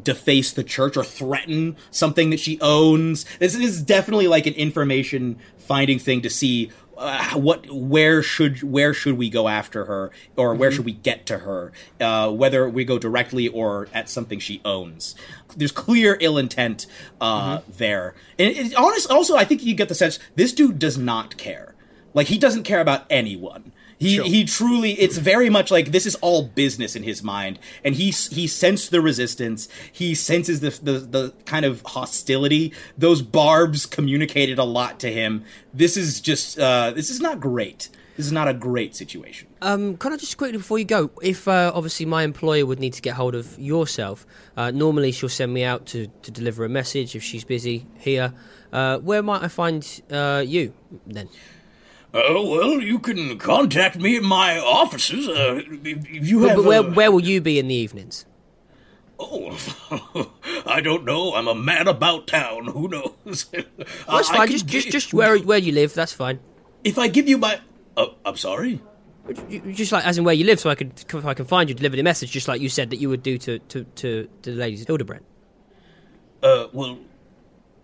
deface the church or threaten something that she owns. This is definitely, like, an information finding thing to see where should we go after her, or where should we get to her, whether we go directly or at something she owns. There's clear ill intent there. And it, honestly, also, I think you get the sense this dude does not care. Like, he doesn't care about anyone. He truly, it's very much like this is all business in his mind, and he sensed the resistance. He senses the kind of hostility. Those barbs communicated a lot to him. This is just this is not great. This is not a great situation. Can I just quickly before you go, if obviously my employer would need to get hold of yourself. Normally she'll send me out to deliver a message if she's busy here. Where might I find you then? Oh, well, you can contact me at my offices. Where will you be in the evenings? Oh, I don't know. I'm a man about town. Who knows? That's fine. Just where you live. That's fine. If I give you my... I'm sorry? Just like, as in where you live, so if I can find you, deliver the message, just like you said that you would do to the ladies at Hildebrandt. Well,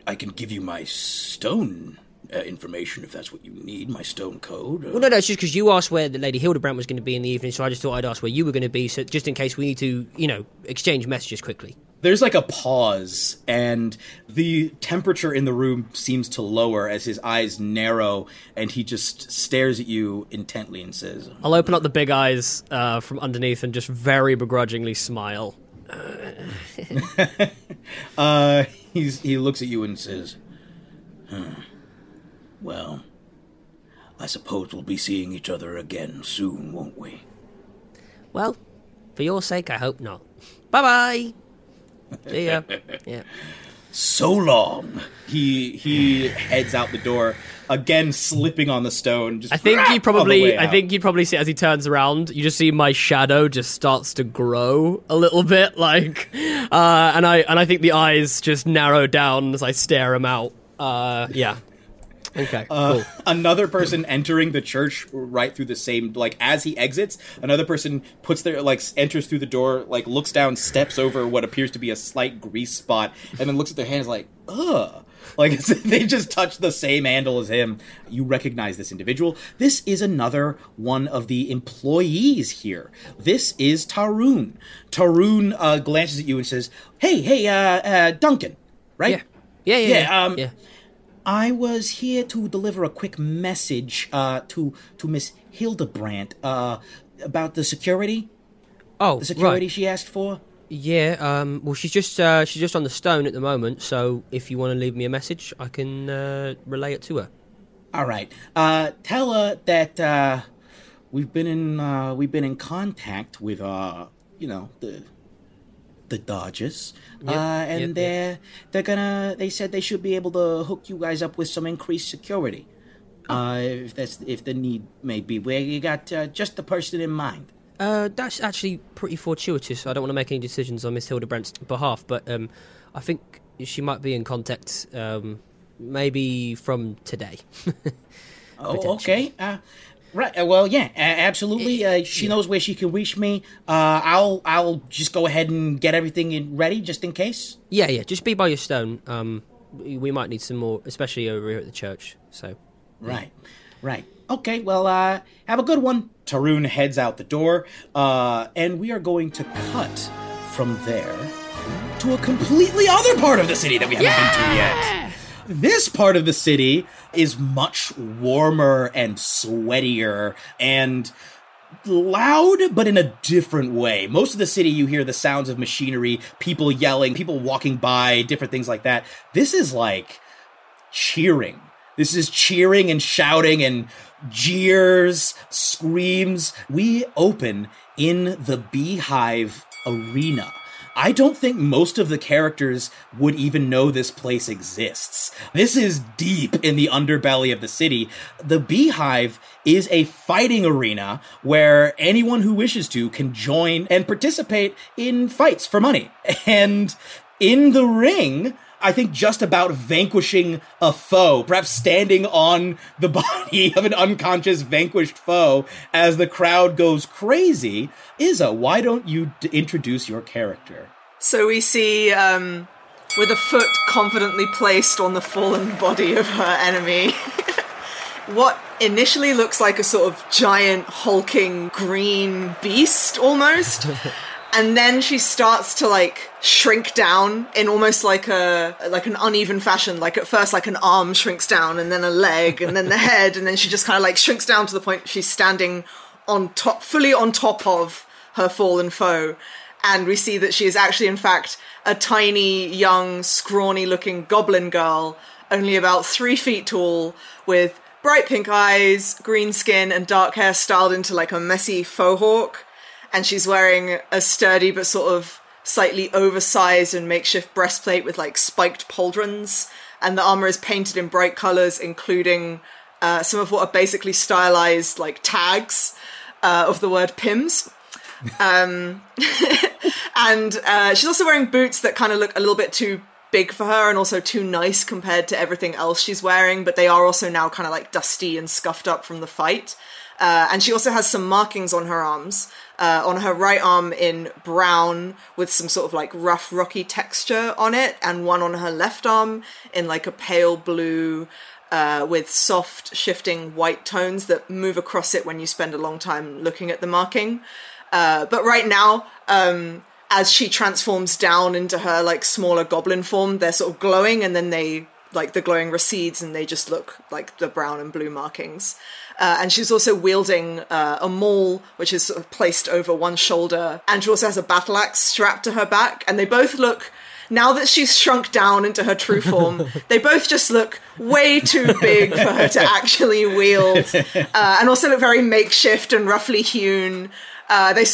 I can give you my stone... information if that's what you need, my stone code. Well, no, it's just because you asked where the Lady Hildebrandt was going to be in the evening, so I just thought I'd ask where you were going to be, so just in case we need to, exchange messages quickly. There's like a pause, and the temperature in the room seems to lower as his eyes narrow, and he just stares at you intently and says... I'll open up the big eyes from underneath and just very begrudgingly smile. He looks at you and says... Well, I suppose we'll be seeing each other again soon, won't we? Well, for your sake, I hope not. Bye-bye! See ya. Yeah. So long. He heads out the door, again slipping on the stone. Just I think he probably see, as he turns around, you just see my shadow just starts to grow a little bit, like, and I think the eyes just narrow down as I stare him out. Yeah. Okay, cool. Another person entering the church right through the same, like, as he exits, another person puts their, like, enters through the door, like, looks down, steps over what appears to be a slight grease spot, and then looks at their hands like, ugh. Like, it's, they just touched the same handle as him. You recognize this individual. This is another one of the employees here. This is Tarun. Tarun glances at you and says, hey, Duncan, right? Yeah. I was here to deliver a quick message to Miss Hildebrandt about the security. Oh, the security, right. She asked for. Yeah. Well, she's just on the stone at the moment. So if you want to leave me a message, I can relay it to her. All right. Tell her that we've been in contact with the Dodgers, they said they should be able to hook you guys up with some increased security, if the need may be. Where you got just the person in mind. That's actually pretty fortuitous. I don't want to make any decisions on Miss Hildebrandt's behalf, but I think she might be in contact, maybe from today. Oh, okay. Right. Well, yeah, absolutely. She knows where she can reach me. I'll just go ahead and get everything ready just in case. Yeah. Just be by your stone. We might need some more, especially over here at the church. So. Right. Okay. Well, have a good one. Tarun heads out the door, and we are going to cut from there to a completely other part of the city that we haven't been to yet. This part of the city is much warmer and sweatier and loud, but in a different way. Most of the city, you hear the sounds of machinery, people yelling, people walking by, different things like that. This is like cheering. This is cheering and shouting and jeers, screams. We open in the Beehive Arena. I don't think most of the characters would even know this place exists. This is deep in the underbelly of the city. The Beehive is a fighting arena where anyone who wishes to can join and participate in fights for money. And in the ring, I think just about vanquishing a foe, perhaps standing on the body of an unconscious vanquished foe as the crowd goes crazy. Isa, why don't you introduce your character? So we see, with a foot confidently placed on the fallen body of her enemy, what initially looks like a sort of giant hulking green beast almost. And then she starts to, like, shrink down in almost like an uneven fashion. Like, at first, like, an arm shrinks down, and then a leg, and then the head, and then she just kind of, like, shrinks down to the point she's standing on top, fully on top of her fallen foe. And we see that she is actually, in fact, a tiny, young, scrawny-looking goblin girl, only about 3 feet tall, with bright pink eyes, green skin, and dark hair styled into, like, a messy faux hawk. And she's wearing a sturdy but sort of slightly oversized and makeshift breastplate with, like, spiked pauldrons. And the armor is painted in bright colors, including some of what are basically stylized, like, tags of the word Pimms. And she's also wearing boots that kind of look a little bit too big for her and also too nice compared to everything else she's wearing. But they are also now kind of, like, dusty and scuffed up from the fight. And she also has some markings on her arms. On her right arm in brown with some sort of, like, rough rocky texture on it, and one on her left arm in, like, a pale blue with soft shifting white tones that move across it when you spend a long time looking at the marking. But right now, as she transforms down into her, like, smaller goblin form, they're sort of glowing, and then they, like, the glowing recedes and they just look like the brown and blue markings. And she's also wielding a maul, which is sort of placed over one shoulder. And she also has a battle axe strapped to her back. And they both look, now that she's shrunk down into her true form, they both just look way too big for her to actually wield. And also look very makeshift and roughly hewn. They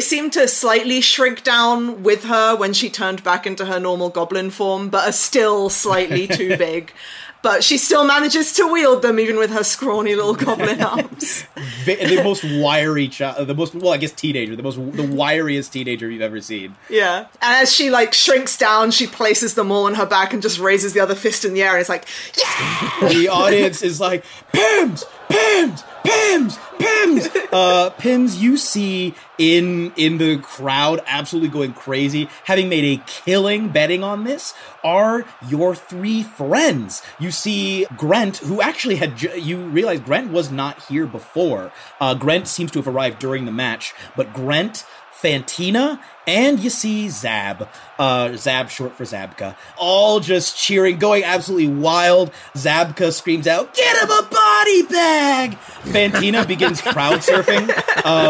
seem to slightly shrink down with her when she turned back into her normal goblin form, but are still slightly too big. But she still manages to wield them, even with her scrawny little goblin arms. The most wiry child, the wiriest teenager you've ever seen. Yeah. And as she, shrinks down, she places them all on her back and just raises the other fist in the air, and it's like, yeah! The audience is like, Pimms! Pimms! Pimms! Pimms! Pimms, you see in the crowd absolutely going crazy, having made a killing betting on this, are your three friends. You see Grent, who actually you realize Grent was not here before. Grent seems to have arrived during the match, but Grent, Fantina, and you see Zab. Zab, short for Zabka. All just cheering, going absolutely wild. Zabka screams out, "Get him a body bag!" Fantina begins crowd surfing,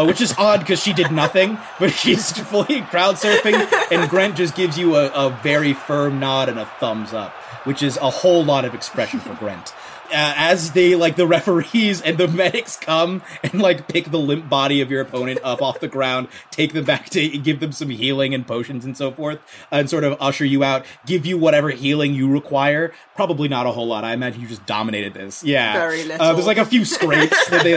which is odd because she did nothing, but she's fully crowd surfing, and Grent just gives you a very firm nod and a thumbs up, which is a whole lot of expression for Grent. As they, the referees and the medics come and, pick the limp body of your opponent up off the ground, take them back to give them some healing and potions and so forth, and sort of usher you out, give you whatever healing you require. Probably not a whole lot. I imagine you just dominated this. Yeah. Very little. There's, a few scrapes that they,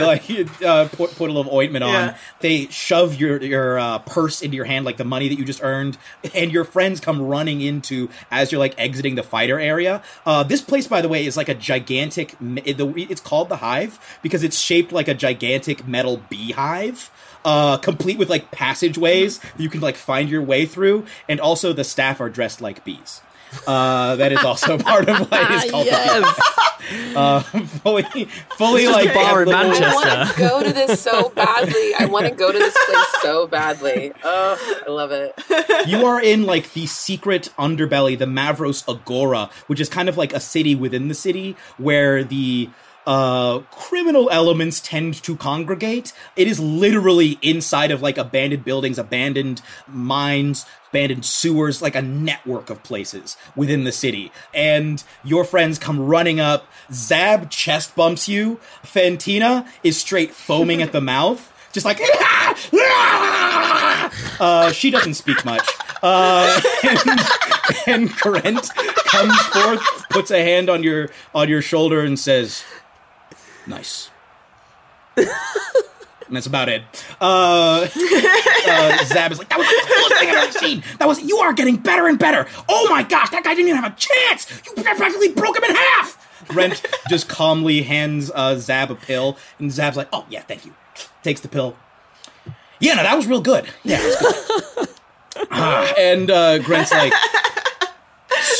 put a little ointment on. They shove your purse into your hand, the money that you just earned, and your friends come running into, as you're, exiting the fighter area. This place, by the way, is, a gigantic... It's called the Hive because it's shaped like a gigantic metal beehive, complete with passageways you can find your way through, and also the staff are dressed like bees. That is also part of why it's called the Beehive. Fully bar in Manchester. I want to go to this so badly. I want to go to this place so badly. Oh, I love it. You are in the secret underbelly, the Mavros Agora, which is kind of a city within the city where the criminal elements tend to congregate. It is literally inside of abandoned buildings, abandoned mines, abandoned sewers, a network of places within the city. And your friends come running up. Zab chest bumps you. Fantina is straight foaming at the mouth. Just she doesn't speak much. And Grent comes forth, puts a hand on your shoulder and says, "Nice." And that's about it. Zab is "That was the coolest thing I've ever seen. You are getting better and better. Oh my gosh, that guy didn't even have a chance. You practically broke him in half." Grent just calmly hands Zab a pill, and Zab's "Oh yeah, thank you." Takes the pill. "Yeah, no, that was real good. Yeah, it was good." And Grent's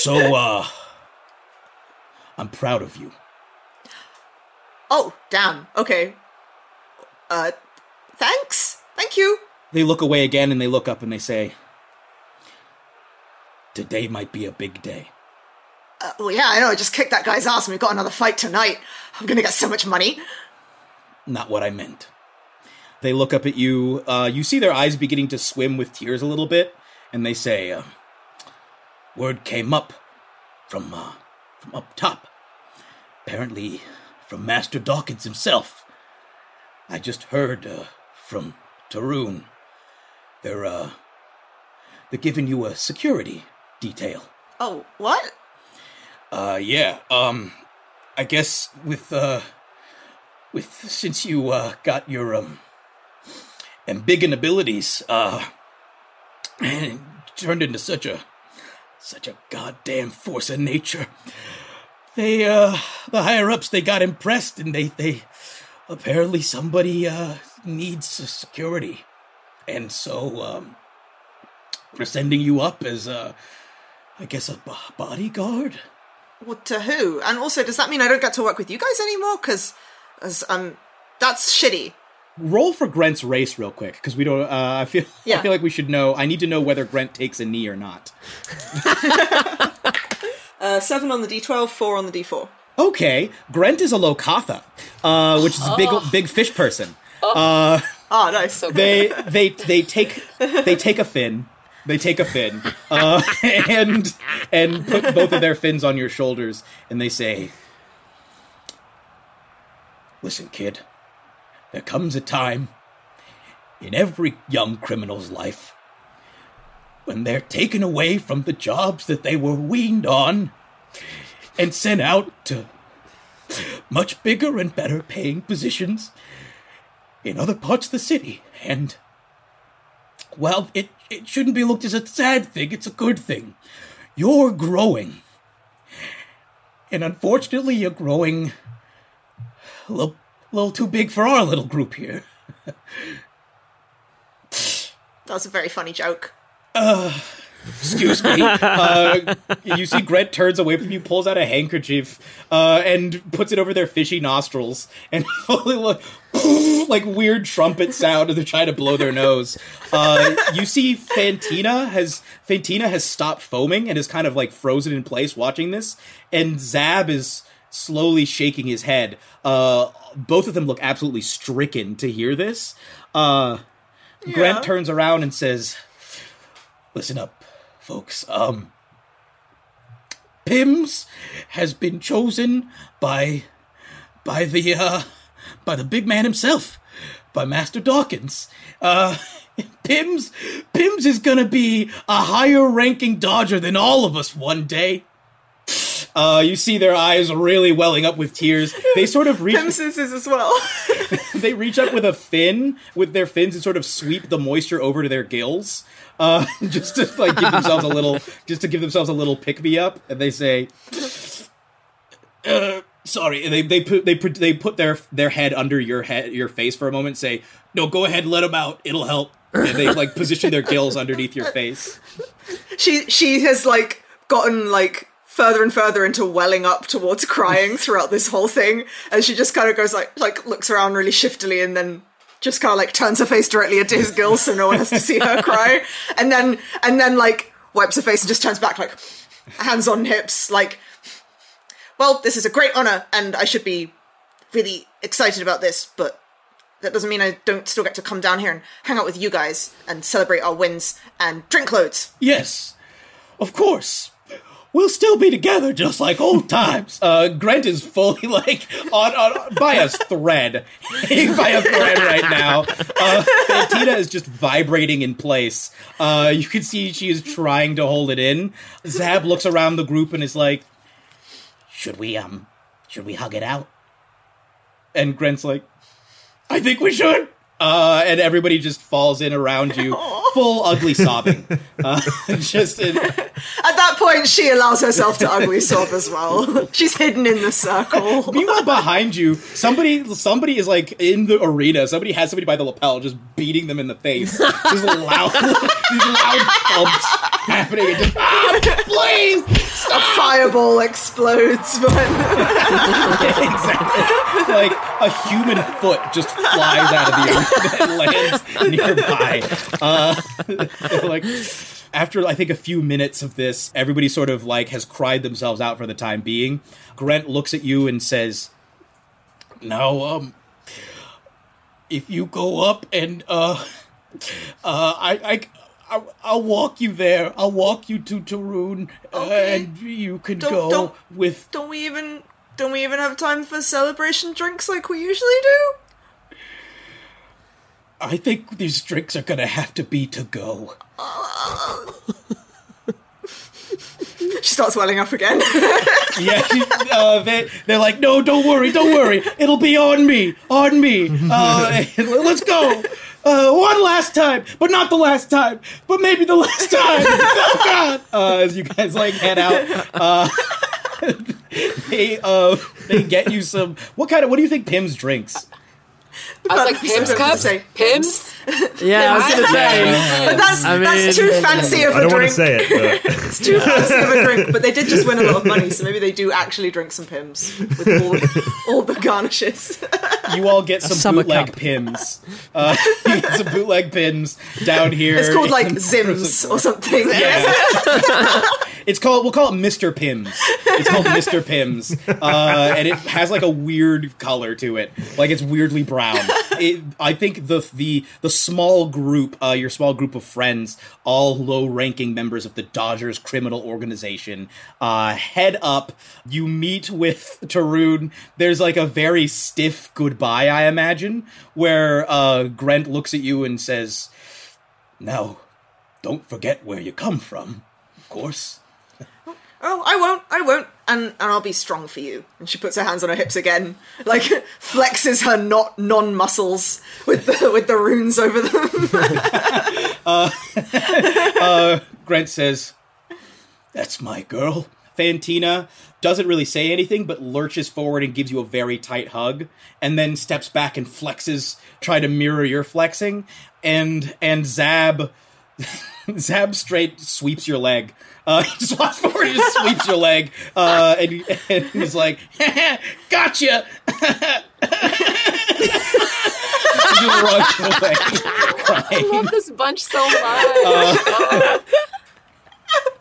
"So, I'm proud of you." Oh, damn. Okay. Thanks. Thank you. They look away again, and they look up, and they say, "Today might be a big day." Yeah, I know. I just kicked that guy's ass, and we've got another fight tonight. I'm gonna get so much money. Not what I meant. They look up at you. You see their eyes beginning to swim with tears a little bit, and they say, "Word came up from up top. Apparently from Master Dawkins himself. I just heard from Tarun. They're giving you a security detail." "Oh, what?" "Yeah. I guess since you got your ambiguous abilities and turned into such a goddamn force of nature, they the higher ups, they got impressed, and they apparently somebody needs security, and so we're sending you up as I guess a bodyguard." "What, to who? And also, does that mean I don't get to work with you guys anymore? Because that's shitty." Roll for Grent's race real quick, because we don't. I feel like we should know. I need to know whether Grent takes a knee or not. 7 on the D12, 4 on the D4. Okay, Grent is a Lokatha, which is a big fish person. Nice. So they take a fin. They take a fin and put both of their fins on your shoulders, and they say, "Listen, kid, there comes a time in every young criminal's life. When they're taken away from the jobs that they were weaned on and sent out to much bigger and better paying positions in other parts of the city. And, well, it shouldn't be looked as a sad thing. It's a good thing. You're growing. And unfortunately, you're growing a little too big for our little group here. That was a very funny joke. Excuse me. You see Grant turns away from you, pulls out a handkerchief, and puts it over their fishy nostrils, and like weird trumpet sound as they're trying to blow their nose. You see Fantina has stopped foaming and is kind of like frozen in place watching this, and Zab is slowly shaking his head. Both of them look absolutely stricken to hear this. Yeah. Grant turns around and says, "Listen up, folks. Pimms has been chosen by the big man himself, by Master Dawkins. Pimms is gonna be a higher-ranking Dodger than all of us one day." You see their eyes really welling up with tears. They sort of reach... Pimses is as well. They reach up with a fin, with their fins, and sort of sweep the moisture over to their gills, just to like give themselves a little pick-me-up. And they say, "Sorry." They put their head under your face for a moment. And say, "No, go ahead, let them out. It'll help." And they like position their gills underneath your face. She has like gotten like further and further into welling up towards crying throughout this whole thing, and she just kind of goes like looks around really shiftily, and then just kind of like turns her face directly into his gills so no one has to see her cry, and then like wipes her face and just turns back, like hands on hips, like, "Well, this is a great honor, and I should be really excited about this, but that doesn't mean I don't still get to come down here and hang out with you guys and celebrate our wins and drink loads." "Yes, of course. We'll still be together just like old times." Grant is fully like on by a thread. By a thread right now. Fantina is just vibrating in place. You can see she is trying to hold it in. Zab looks around the group and is like, Should we hug it out?" And Grant's like, "I think we should." And everybody just falls in around you, full ugly sobbing. At that point, she allows herself to ugly sob as well. She's hidden in the circle. Meanwhile, behind you, somebody is like in the arena. Somebody has somebody by the lapel, just beating them in the face. Just loud, these loud thumps happening. And just, "Please stop!" A fireball explodes. Exactly. Like a human foot just flies out of the arena. That lands nearby. Like, after I think a few minutes of this, everybody sort of like has cried themselves out for the time being. Grant looks at you and says, "Now, if you go up and I'll walk you there. I'll walk you to Tarun, okay. And you can go with." Don't we even have time for celebration drinks like we usually do? I think these drinks are going to have to be to go. She starts welling up again. Yeah, they're like, "No, don't worry. It'll be on me. Let's go. One last time, but not the last time, but maybe the last time. Oh, God." As you guys, like, head out. They get you some... What do you think Pim's drinks? I was like, "Pim's cups? Pim's?" Yeah, I was going to say. But that's too fancy of a drink. I don't want to say it, but... It's too fancy of a drink, but they did just win a lot of money, so maybe they do actually drink some Pim's with all the garnishes. You all get some bootleg Pim's. You get some bootleg Pim's down here. It's called, like, Zims or something. Yeah. It's called, we'll call it Mr. Pimms. It's called Mr. Pimms. And it has like a weird color to it. Like it's weirdly brown. It, I think the small group, your small group of friends, all low-ranking members of the Dodgers criminal organization, head up. You meet with Tarun. There's like a very stiff goodbye, I imagine, where Grent looks at you and says, "Now, don't forget where you come from, of course." "Oh, I won't. And I'll be strong for you." And she puts her hands on her hips again, like flexes her not non muscles with the runes over them. Grant says, "That's my girl." Fantina doesn't really say anything, but lurches forward and gives you a very tight hug, and then steps back and flexes, try to mirror your flexing, and Zab straight sweeps your leg. He just walks forward and just sweeps your leg, and he's like, "Gotcha!" You run away, crying. I love this bunch so much.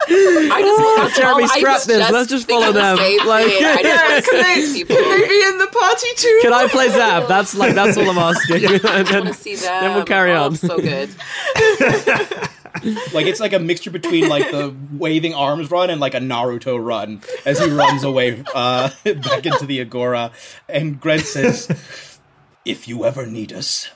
Let's just follow them. Can they be in the party too? Can I play Zab? That's all I'm asking. I want to see them. Then we'll carry on. So good. Like it's like a mixture between like the waving arms run and like a Naruto run as he runs away back into the Agora. And Greg says, "If you ever need us,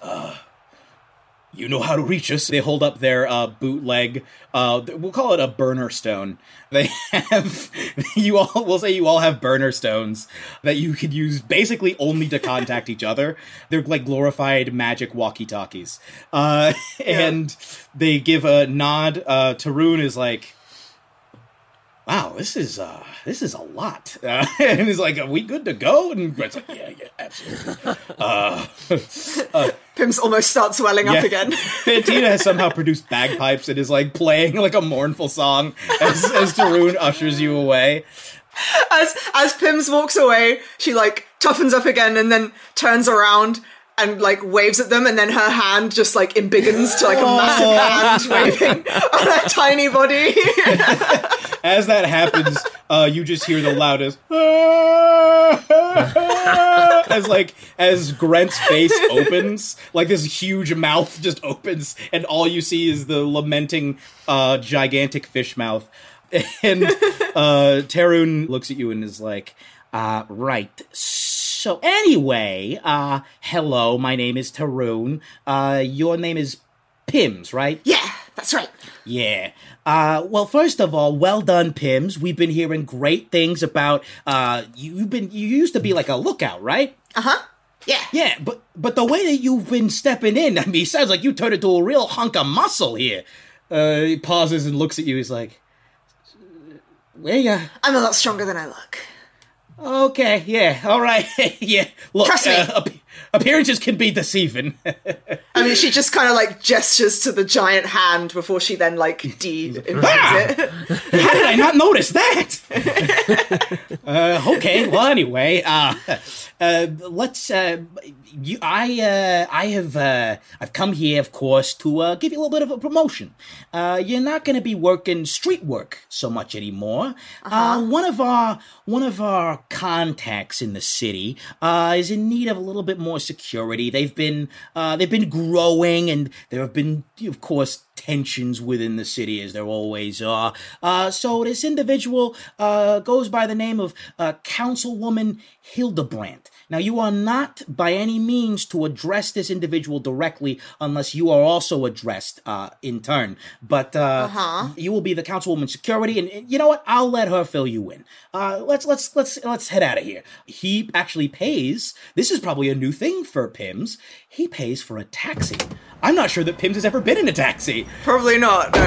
you know how to reach us." They hold up their bootleg. We'll call it a burner stone. They have we'll say you all have burner stones that you could use basically only to contact each other. They're like glorified magic walkie-talkies. And they give a nod. Tarun is like, "Wow, this is a lot," and he's like, "Are we good to go?" And Grant's like, "Yeah, absolutely." Pimms almost starts swelling up again. Fantina has somehow produced bagpipes and is like playing like a mournful song as Tarun ushers you away. As Pimms walks away, she like toughens up again and then turns around and like waves at them, and then her hand just like embiggins to like a massive hand waving on her tiny body. As that happens, you just hear the loudest as Grent's face opens, like this huge mouth just opens, and all you see is the lamenting gigantic fish mouth. And Tarun looks at you and is like, "Right. So anyway, hello, my name is Tarun. Your name is Pimms, right?" "Yeah, that's right." "Yeah. Well, first of all, well done, Pimms. We've been hearing great things about you used to be like a lookout, right?" "Uh-huh. Yeah." "Yeah, but the way that you've been stepping in, I mean, it sounds like you turned into a real hunk of muscle here." He pauses and looks at you. He's like, "Where ya?" "I'm a lot stronger than I look." "Okay, yeah, all right, yeah. Look, trust me. Appearances can be deceiving." I mean, she just kind of, like, gestures to the giant hand before she then, like, de-impacts it. How did I not notice that? Okay, well, anyway, let's, you, I have, I've come here, of course, to, give you a little bit of a promotion. You're not going to be working street work so much anymore. Uh-huh. One of our contacts in the city, is in need of a little bit more security. They've been growing, and there have been, of course, tensions within the city, as there always are. So this individual goes by the name of Councilwoman Hildebrandt. Now, you are not by any means to address this individual directly unless you are also addressed in turn. But you will be the Councilwoman's security, and you know what? I'll let her fill you in. Let's head out of here. He actually pays. This is probably a new thing for Pimms. He pays for a taxi. I'm not sure that Pimms has ever been in a taxi. Probably not, no.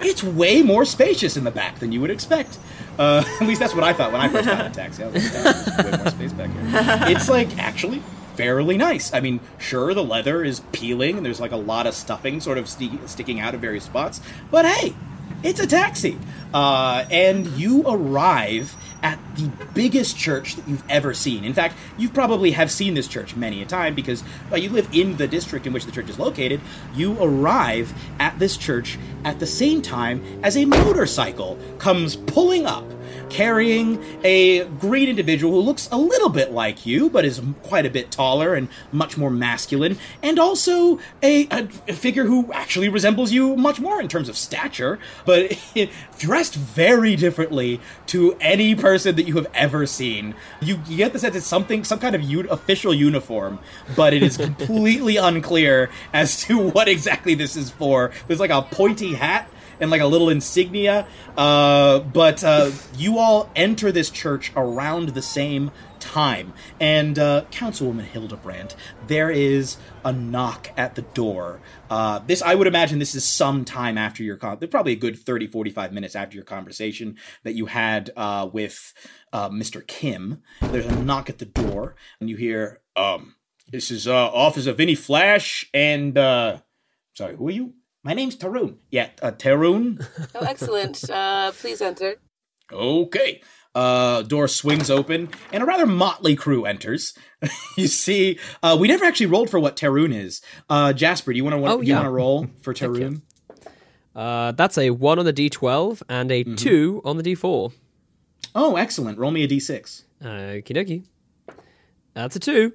It's way more spacious in the back than you would expect. At least that's what I thought when I first got in a taxi. I was like, there's way more space back here. It's like actually fairly nice. I mean, sure, the leather is peeling and there's like a lot of stuffing sort of sticking out at various spots. But hey, it's a taxi. And you arrive at the biggest church that you've ever seen. In fact, you probably have seen this church many a time because you live in the district in which the church is located. You arrive at this church at the same time as a motorcycle comes pulling up, carrying a great individual who looks a little bit like you, but is quite a bit taller and much more masculine, and also a figure who actually resembles you much more in terms of stature, but dressed very differently to any person that you have ever seen. You get the sense it's some kind of official uniform, but it is completely unclear as to what exactly this is for. There's like a pointy hat and like a little insignia, but you all enter this church around the same time. And Councilwoman Hildebrandt, there is a knock at the door. This, I would imagine, this is some time after your probably a good 30, 45 minutes after your conversation that you had with Mr. Kim. There's a knock at the door, and you hear, "This is Office of Vinny Flash, and sorry, who are you?" "My name's Tarun." "Yeah, Tarun?" "Oh, excellent. Please enter." "Okay." Door swings open, and a rather motley crew enters. You see, we never actually rolled for what Tarun is. Jasper, do you want to roll for Tarun? That's a 1 on the D12 and a 2 on the D4. Oh, excellent. Roll me a D6. Okie dokie. That's a 2.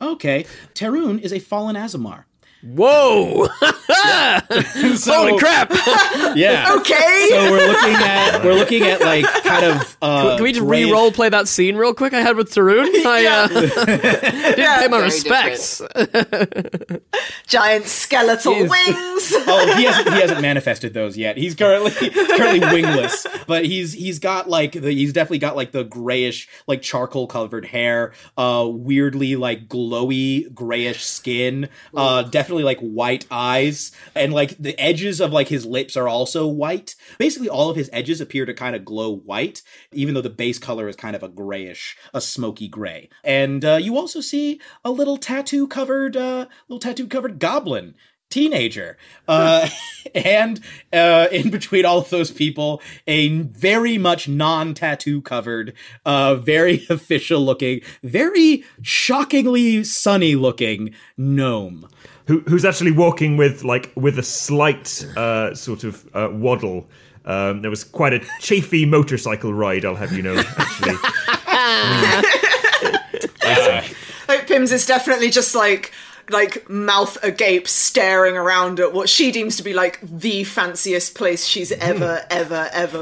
Okay. Tarun is a fallen Azamar. Whoa! So, holy crap! Yeah. Okay. So we're looking at like kind of. Can we just re-roll play that scene real quick I had with Tarun? I didn't pay my respects. Giant skeletal wings. Oh, he hasn't manifested those yet. He's currently wingless, but he's definitely got like the grayish, like charcoal colored hair, weirdly like glowy grayish skin, definitely like white eyes, and like the edges of like his lips are also white. Basically all of his edges appear to kind of glow white, even though the base color is kind of a smoky gray. And you also see a little tattoo covered goblin teenager, and in between all of those people, a very much non-tattoo covered, very official looking, very shockingly sunny looking gnome, who's actually walking with a slight sort of waddle. There was quite a chafy motorcycle ride, I'll have you know. Actually, Pimms is definitely just like mouth agape, staring around at what she deems to be like the fanciest place she's ever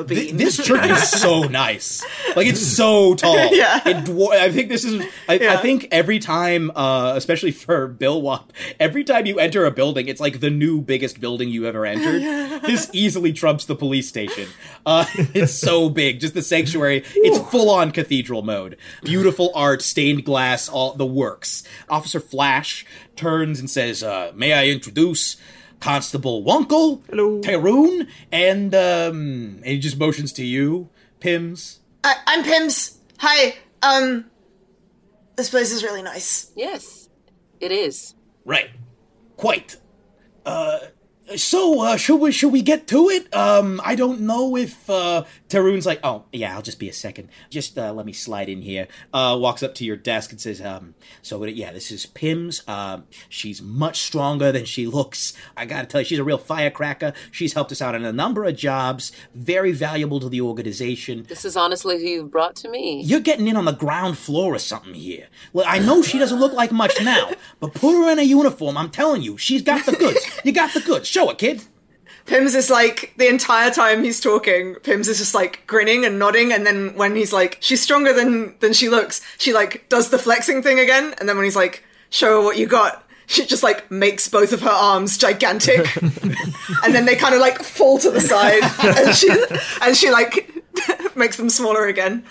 been. This church is so nice. Like, it's so tall. Yeah. I think every time, especially for Bilwop, every time you enter a building, it's like the new biggest building you ever entered. Yeah. This easily trumps the police station. It's so big. Just the sanctuary. Ooh. It's full on cathedral mode. Beautiful art, stained glass, all the works. Officer Flash turns and says, "May I introduce Constable Wunkle?" "Hello." "Tarun?" And he just motions to you, Pimms. I'm Pimms. Hi. This place is really nice. Yes, it is. Right. Quite. So, should we get to it? I don't know if, Tarun's like, "Oh, yeah, I'll just be a second. Just, let me slide in here." Walks up to your desk and says, "This is Pimms. She's much stronger than she looks. I gotta tell you, she's a real firecracker. She's helped us out in a number of jobs. Very valuable to the organization. This is honestly who you've brought to me. You're getting in on the ground floor or something here. Well, I know she doesn't look like much now, but put her in a uniform. I'm telling you, she's got the goods. You got the goods. Show it, kid." Pimms is like, the entire time he's talking, Pimms is just like grinning and nodding, and then when he's like, "She's stronger than she looks," she like does the flexing thing again, and then when he's like, "Show her what you got," she just like makes both of her arms gigantic, and then they kind of like fall to the side, and she like makes them smaller again.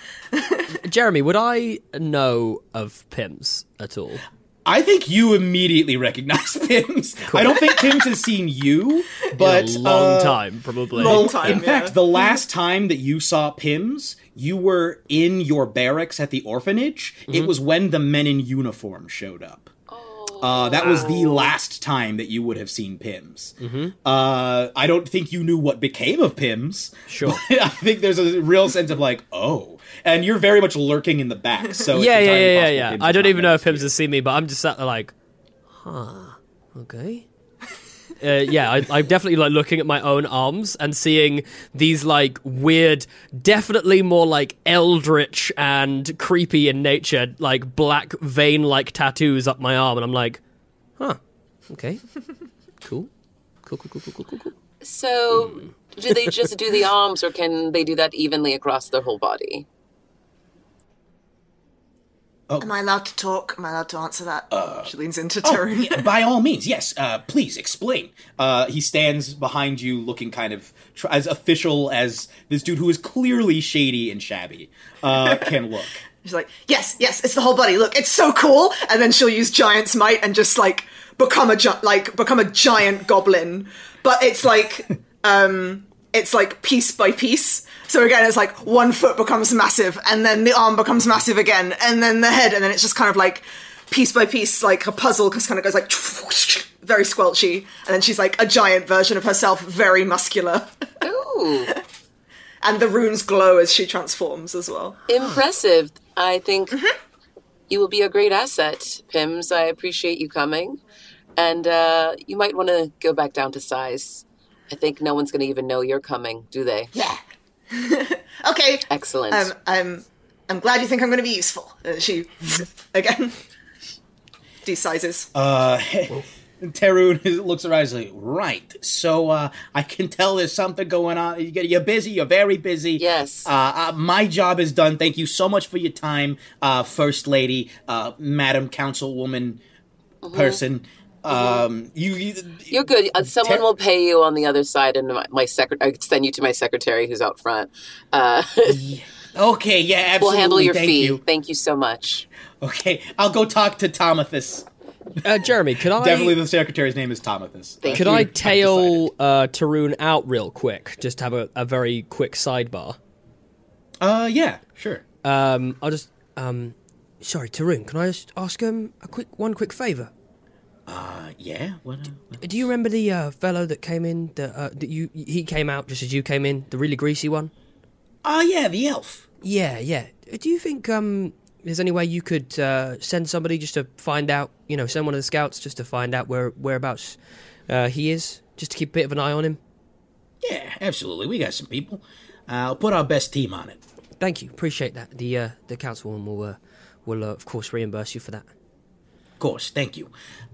Jeremy, would I know of Pimms at all? I think you immediately recognize Pimms. Cool. I don't think Pimms has seen you, but in a long time, probably. Long time. In fact, the last time that you saw Pimms, you were in your barracks at the orphanage. Mm-hmm. It was when the men in uniform showed up. That was the last time that you would have seen Pimms. Mm-hmm. I don't think you knew what became of Pimms. Sure. I think there's a real sense of like, oh. And you're very much lurking in the back. So yeah. I don't even know if Pimms has seen me, but I'm just sat there like, huh, okay. I'm definitely like looking at my own arms and seeing these like weird, definitely more like eldritch and creepy in nature, like black vein-like tattoos up my arm, and I'm like, huh, okay, cool. So, do they just do the arms, or can they do that evenly across their whole body? Oh. Am I allowed to talk? Am I allowed to answer that? She leans into Tarun. Oh, yeah, by all means, yes. Please, explain. He stands behind you looking kind of as official as this dude who is clearly shady and shabby can look. She's like, yes, it's the whole body. Look, it's so cool. And then she'll use Giant's Might and just, like, become a giant goblin. But it's like... It's like piece by piece. So again, it's like one foot becomes massive and then the arm becomes massive again and then the head. And then it's just kind of like piece by piece, like a puzzle because kind of goes like very squelchy. And then she's like a giant version of herself, very muscular. Ooh. And the runes glow as she transforms as well. Impressive. I think you will be a great asset, Pimms. I appreciate you coming. And you might want to go back down to size. I think no one's going to even know you're coming, do they? Yeah. Okay. Excellent. I'm glad you think I'm going to be useful. She, again, desizes. Tarun looks around and is like, right. So I can tell there's something going on. You're busy. You're very busy. Yes. My job is done. Thank you so much for your time, First Lady, Madam Councilwoman person. You're good. Someone will pay you on the other side, and my secretary. I send you to my secretary, who's out front. Okay, yeah, absolutely. We'll handle your fee. Thank you so much. Okay, I'll go talk to Tomathus. Jeremy, can I? Definitely, the secretary's name is Tomathus. Could I tail Tarun out real quick? Just have a very quick sidebar. Yeah, sure. I'll just sorry, Tarun. Can I just ask him a quick favor? Yeah. What do you remember the fellow that came in? He came out just as you came in. The really greasy one. Oh, yeah, the elf. Yeah. Do you think there's any way you could send somebody just to find out? You know, send one of the scouts just to find out whereabouts he is, just to keep a bit of an eye on him. Yeah, absolutely. We got some people. I'll put our best team on it. Thank you. Appreciate that. The councilwoman will of course reimburse you for that. Course, thank you.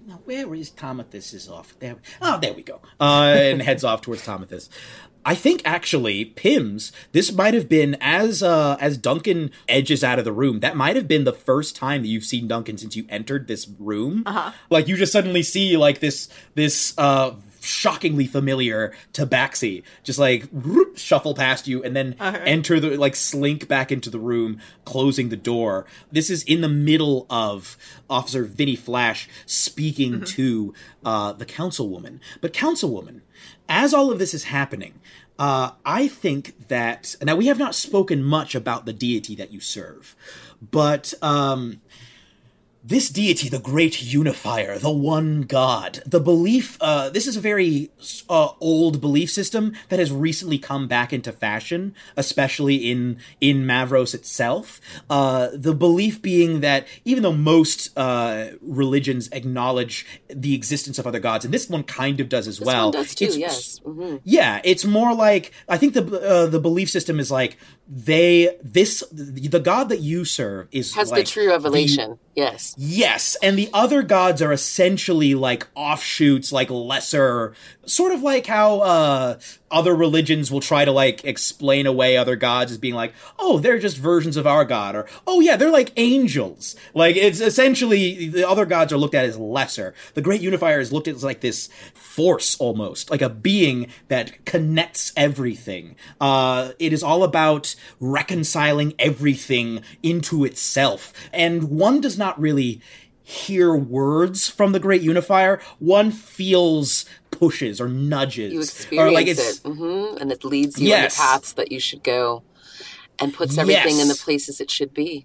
Now, where is Tomathus? Is off there? Oh, there we go. And heads off towards Tomathus. I think actually, Pimms, this might have been as Duncan edges out of the room. That might have been the first time that you've seen Duncan since you entered this room. Uh-huh. Like you just suddenly see like this shockingly familiar tabaxi just like whoop, shuffle past you and then enter the like slink back into the room, closing the door. This is in the middle of Officer Vinny Flash speaking to the councilwoman. But councilwoman, as all of this is happening, I think that now we have not spoken much about the deity that you serve, but this deity, the Great Unifier, the One God, the belief, this is a very old belief system that has recently come back into fashion, especially in Mavros itself. The belief being that even though most religions acknowledge the existence of other gods, and this one kind of does as well. This one does too, yes. Mm-hmm. Yeah, it's more like, I think the belief system is like, the god that you serve is has like the true revelation, yes, and the other gods are essentially like offshoots, like lesser, sort of like how other religions will try to like explain away other gods as being like, oh, they're just versions of our god, or oh yeah, they're like angels. Like it's essentially the other gods are looked at as lesser. The Great Unifier is looked at as like this force almost, like a being that connects everything. It is all about reconciling everything into itself. And one does not really hear words from the Great Unifier. One feels pushes or nudges. You experience or like it. And it leads you on the paths that you should go and puts everything in the places it should be.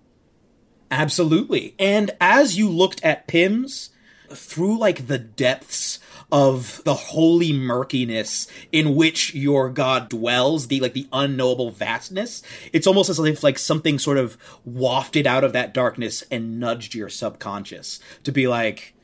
Absolutely. And as you looked at Pimms, through like the depths of the holy murkiness in which your god dwells, the unknowable vastness. It's almost as if like something sort of wafted out of that darkness and nudged your subconscious to be like,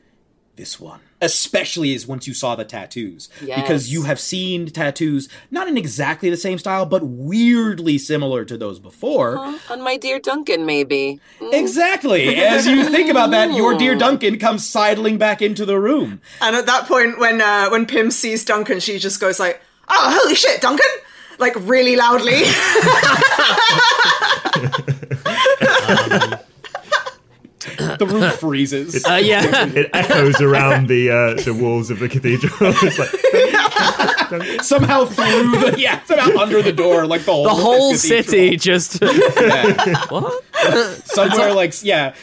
this one. Especially is once you saw the tattoos. Yes. Because you have seen tattoos, not in exactly the same style, but weirdly similar to those before. On my dear Duncan, maybe. Exactly. As you think about that, your dear Duncan comes sidling back into the room. And at that point, when Pim sees Duncan, she just goes like, oh, holy shit, Duncan! Like, really loudly. The room freezes. It echoes around the walls of the cathedral. It's like, somehow somehow under the door, like the whole city just. Yeah. What? Somewhere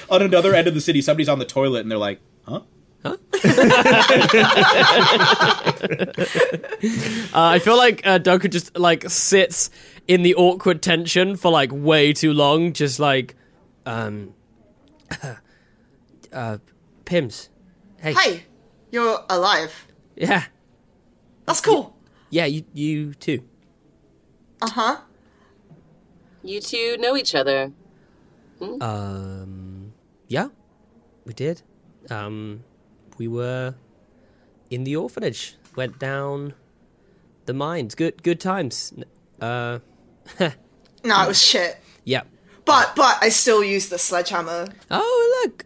on another end of the city, somebody's on the toilet and they're like, huh? I feel like Duncan just like sits in the awkward tension for like way too long, just like. Pimms. Hey, you're alive. Yeah. That's cool. You too. Uh-huh. You two know each other. Hmm? Yeah, we did. We were in the orphanage. Went down the mines. Good times. No, it was shit. Yeah. But I still use the sledgehammer. Oh, look.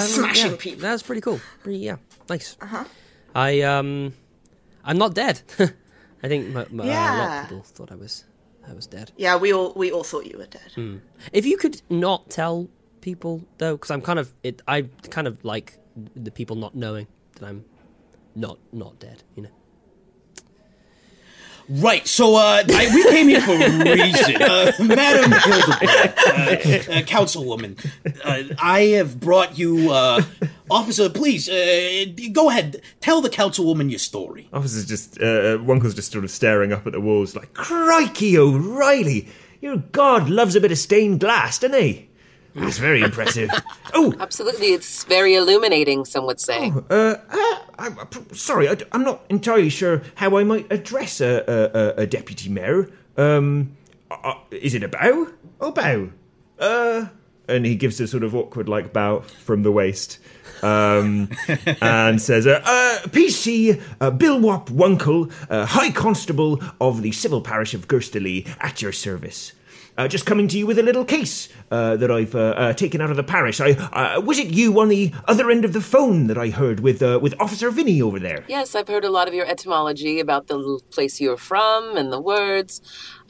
Smashing people. That's pretty cool. Nice. Uh-huh. I'm not dead. I think a lot of people thought I was dead. Yeah, we all thought you were dead. Mm. If you could not tell people though, because I kind of like the people not knowing that I'm not dead, you know. Right, so we came here for a reason. Madam Hildebrandt, councilwoman, I have brought you, officer, please, go ahead, tell the councilwoman your story. Officer's just, Wunkle's just sort of staring up at the walls like, crikey, O'Reilly, your god loves a bit of stained glass, doesn't he? That's very impressive. Oh, absolutely, it's very illuminating, some would say. I'm not entirely sure how I might address a deputy mayor. Is it a bow? Oh, bow. And he gives a sort of awkward, bow from the waist. And says, PC Bilwop Wunkle, High Constable of the Civil Parish of Gersterley, at your service. Just coming to you with a little case that I've taken out of the parish. I was it you on the other end of the phone that I heard with Officer Vinny over there? Yes, I've heard a lot of your etymology about the place you're from and the words.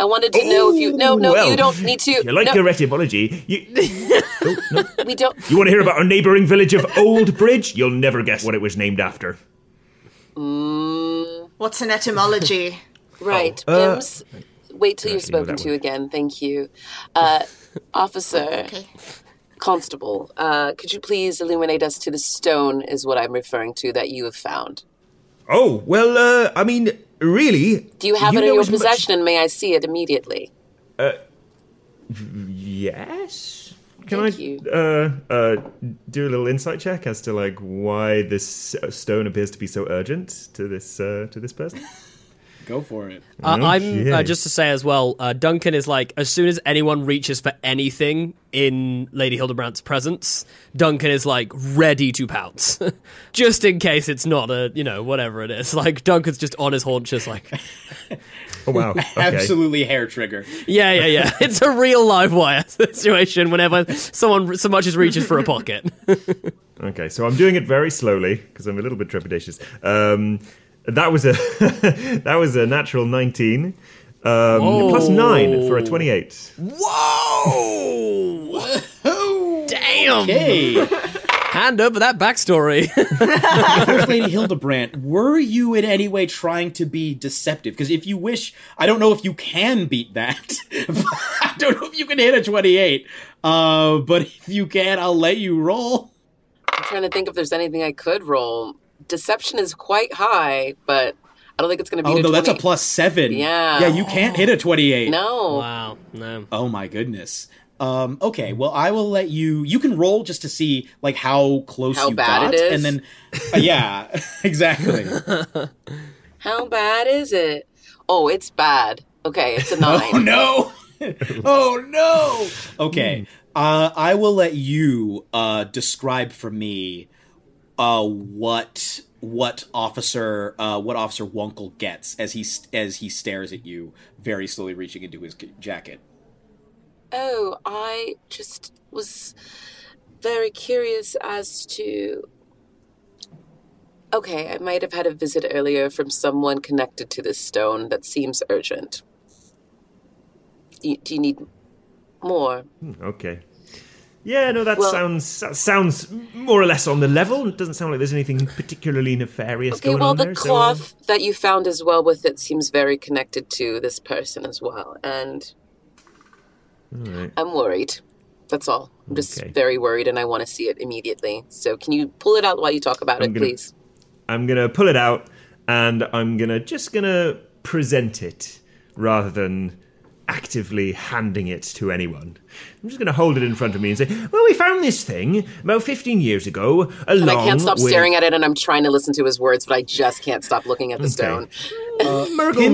I wanted to know if you... No, you don't need to... You like your etymology. We don't... You want to hear about our neighbouring village of Old Bridge? You'll never guess what it was named after. What's an etymology? Right, Pimms... Wait till you're spoken to again. Thank you. Officer, okay. Constable, could you please illuminate us to the stone is what I'm referring to that you have found. Oh, well, really... Do you have it in your possession and may I see it immediately? Yes? Can I do a little insight check as to, why this stone appears to be so urgent to this person? Go for it. I'm just to say as well, Duncan is as soon as anyone reaches for anything in Lady Hildebrandt's presence, Duncan is ready to pounce. Just in case it's not a, whatever it is. Duncan's just on his haunches Oh, wow. Okay. Absolutely hair trigger. Yeah. It's a real live wire situation whenever someone so much as reaches for a pocket. Okay, so I'm doing it very slowly because I'm a little bit trepidatious. That was a natural 19 plus 9 for a 28. Whoa! Damn! Okay. Hand over that backstory. First Lady Hildebrandt, were you in any way trying to be deceptive? Because if you wish, I don't know if you can beat that. I don't know if you can hit a 28. But if you can, I'll let you roll. I'm trying to think if there's anything I could roll. Deception is quite high, but I don't think it's going to be. Oh, no, that's a plus 7. Yeah. Yeah, you can't hit a 28. No. Wow. No. Oh, my goodness. Okay, well, I will let you... You can roll just to see, like, how close you got. How bad it is? And then, yeah, exactly. How bad is it? Oh, it's bad. Okay, it's a 9. Oh, no! Oh, no! Okay, I will let you describe for me what officer Wunkle gets as he stares at you, very slowly reaching into his jacket. Oh, I just was very curious as to... Okay, I might have had a visit earlier from someone connected to this stone that seems urgent. Do you need more? Okay. Yeah, no, that sounds more or less on the level. It doesn't sound like there's anything particularly nefarious going on there. Okay, well, the cloth that you found as well with it seems very connected to this person as well, and... Right. I'm worried. That's all. I'm just very worried, and I want to see it immediately. So can you pull it out while you talk about please? I'm going to pull it out, and I'm going to present it rather than actively handing it to anyone. I'm just going to hold it in front of me and say, well, we found this thing about 15 years ago. And I can't stop staring at it, and I'm trying to listen to his words, but I just can't stop looking at the stone. Murgle,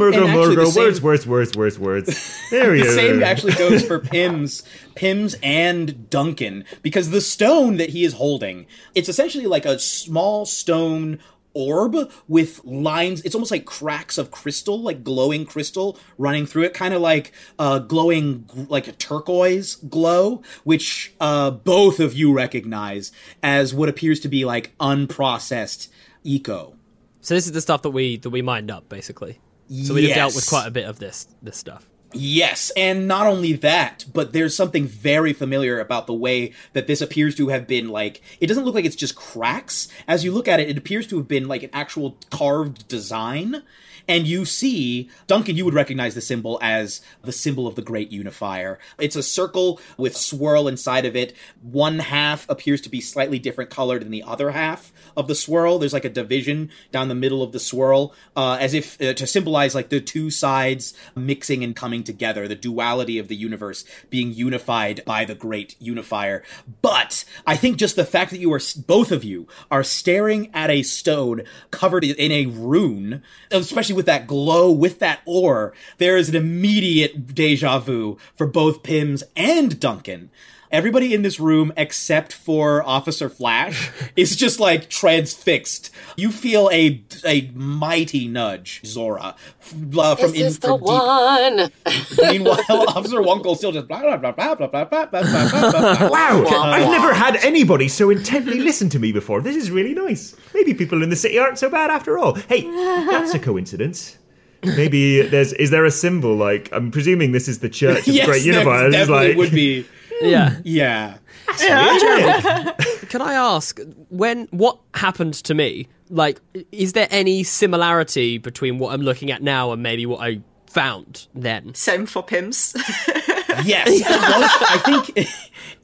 words. There he is. The same actually goes for Pimms and Duncan, because the stone that he is holding, it's essentially like a small stone orb with lines. It's almost like cracks of crystal, like glowing crystal running through it, kind of like glowing like a turquoise glow, which both of you recognize as what appears to be like unprocessed eco. So this is the stuff that we mined up, basically. So we've dealt with quite a bit of this stuff. Yes, and not only that, but there's something very familiar about the way that this appears to have been, like, it doesn't look like it's just cracks. As you look at it, it appears to have been, like, an actual carved design. And you see, Duncan, you would recognize the symbol as the symbol of the Great Unifier. It's a circle with swirl inside of it. One half appears to be slightly different colored than the other half of the swirl. There's like a division down the middle of the swirl, as if to symbolize like the two sides mixing and coming together, the duality of the universe being unified by the Great Unifier. But I think just the fact that both of you are staring at a stone covered in a rune, especially with that glow, with that ore, there is an immediate deja vu for both Pimms and Duncan. Everybody in this room, except for Officer Flash, is just like transfixed. You feel a mighty nudge, Zora. This is the one. Meanwhile, Officer Wunkle still just blah blah blah blah blah blah blah blah blah. Wow! I've never had anybody so intently listen to me before. This is really nice. Maybe people in the city aren't so bad after all. Hey, that's a coincidence. Maybe is there a symbol, like, I'm presuming this is the Church of Great Unifier. Yes, definitely like... would be. Yeah. Jeremy, can I ask what happened to me? Like, is there any similarity between what I'm looking at now and maybe what I found then? Same for Pimms. Yes, I think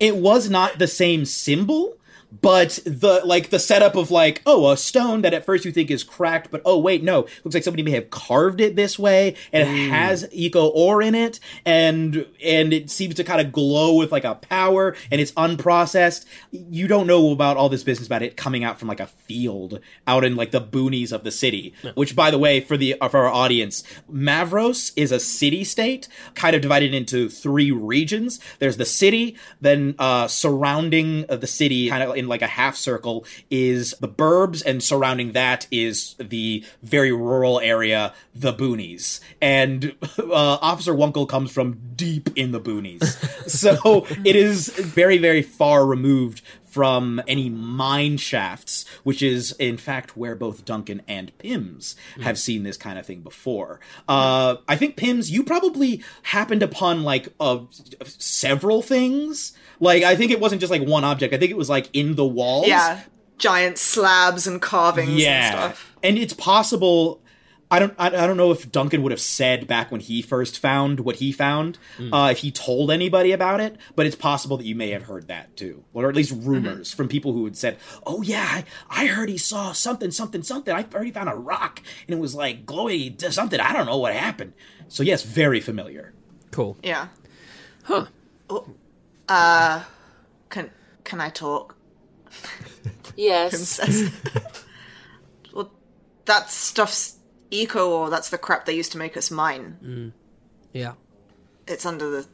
it was not the same symbol. But the setup of like, oh, a stone that at first you think is cracked, but oh wait, no, looks like somebody may have carved it this way, and it has eco ore in it, and it seems to kind of glow with like a power, and it's unprocessed. You don't know about all this business about it coming out from like a field out in like the boonies of the city, which, by the way, for our audience, Mavros is a city-state kind of divided into 3 regions. There's the city, then surrounding the city, kind of in like a half circle, is the burbs, and surrounding that is the very rural area, the boonies. And Officer Wunkle comes from deep in the boonies. So it is very, very far removed from any mine shafts, which is, in fact, where both Duncan and Pimms have seen this kind of thing before. I think, Pimms, you probably happened upon, like, several things. Like, I think it wasn't just, like, one object. I think it was, like, in the walls. Yeah, giant slabs and carvings and stuff. And it's possible... I don't know if Duncan would have said back when he first found what he found, if he told anybody about it, but it's possible that you may have heard that too, or at least rumors from people who had said, oh yeah, I heard he saw something, I heard he found a rock, and it was like glowy something, I don't know what happened. So yes, very familiar. Cool. Yeah. Huh. Can I talk? Yes. Well, that stuff's eco ore. That's the crap they used to make us mine. Mm. Yeah. It's under the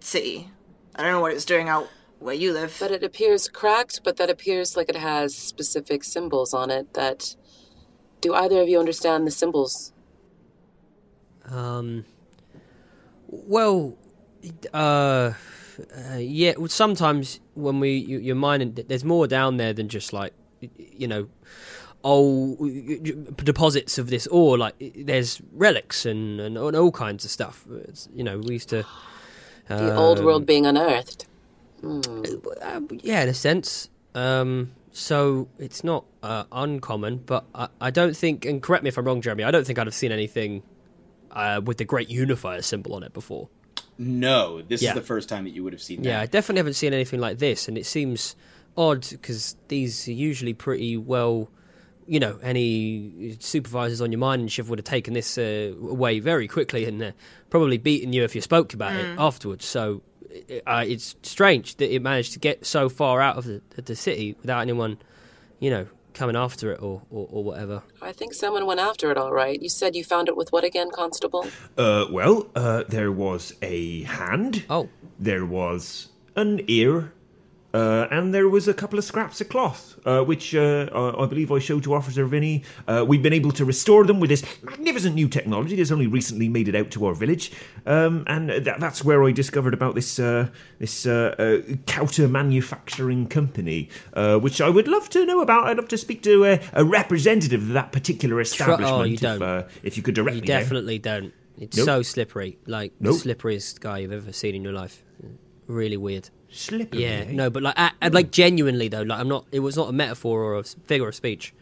city. I don't know what it's doing out where you live. But it appears cracked, but that appears like it has specific symbols on it that... Do either of you understand the symbols? Well... yeah, sometimes when you're mining, there's more down there than just, like, you know, deposits of this ore. Like, there's relics and all kinds of stuff. It's, you know, we used to... the old world being unearthed. Yeah, in a sense. So it's not uncommon, but I don't think, and correct me if I'm wrong, Jeremy, I don't think I'd have seen anything with the Great Unifier symbol on it before. No, this is the first time that you would have seen that. Yeah, I definitely haven't seen anything like this, and it seems odd because these are usually pretty well, you know, any supervisors on your mine and shift would have taken this away very quickly and probably beaten you if you spoke about it afterwards. So it's strange that it managed to get so far out of the city without anyone, you know, coming after it or whatever. I think someone went after it, all right. You said you found it with what again, Constable? There was a hand. Oh. There was an ear. And there was a couple of scraps of cloth, which I believe I showed to Officer Vinny. We've been able to restore them with this magnificent new technology that's only recently made it out to our village. And that's where I discovered about this Kauta Manufacturing Company, which I would love to know about. I'd love to speak to a representative of that particular establishment. Oh, you don't. If you could direct me. You definitely don't. It's so slippery. Like, the slipperiest guy you've ever seen in your life. Really weird. Slippery. Yeah, no, but like genuinely though, like I'm not. It was not a metaphor or a figure of speech.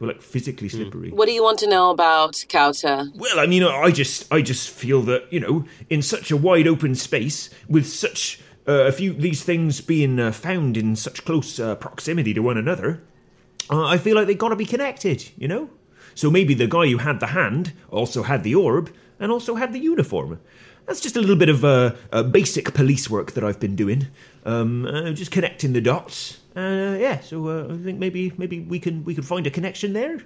Well, like physically slippery. What do you want to know about Kauta? Well, I mean, I just feel that, you know, in such a wide open space with such a few these things being found in such close proximity to one another, I feel like they gotta be connected, you know. So maybe the guy who had the hand also had the orb and also had the uniform. That's just a little bit of basic police work that I've been doing, just connecting the dots. I think maybe we can find a connection there.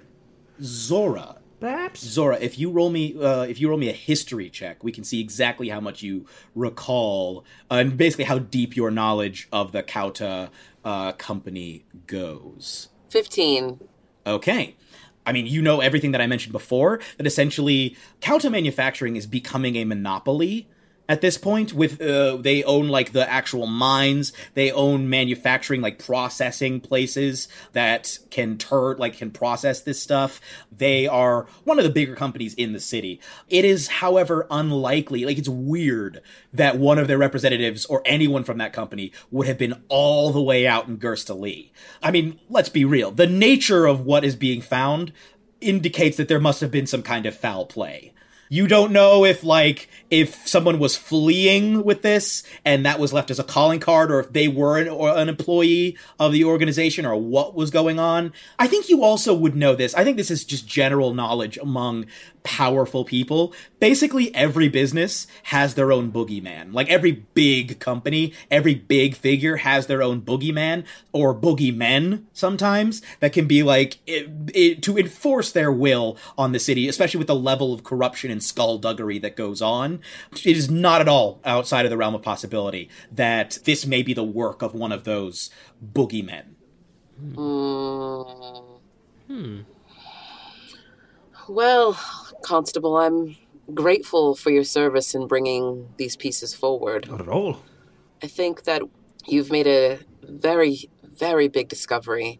Zora, perhaps. Zora, if you roll me a history check, we can see exactly how much you recall and basically how deep your knowledge of the Kauta company goes. 15. Okay. I mean, you know everything that I mentioned before, that essentially Kauta Manufacturing is becoming a monopoly at this point. With they own, like, the actual mines. They own manufacturing, like, processing places that can process this stuff. They are one of the bigger companies in the city. It is, however, unlikely. Like, it's weird that one of their representatives or anyone from that company would have been all the way out in Gersterley. I mean, let's be real. The nature of what is being found indicates that there must have been some kind of foul play. You don't know if someone was fleeing with this and that was left as a calling card, or if they were an employee of the organization, or what was going on. I think you also would know this. I think this is just general knowledge among powerful people. Basically, every business has their own boogeyman. Like, every big company, every big figure has their own boogeyman or boogeymen sometimes that can be like to enforce their will on the city, especially with the level of corruption and skullduggery that goes on. It is not at all outside of the realm of possibility that this may be the work of one of those boogeymen. Well, Constable, I'm grateful for your service in bringing these pieces forward. Not at all. I think that you've made a very, very big discovery.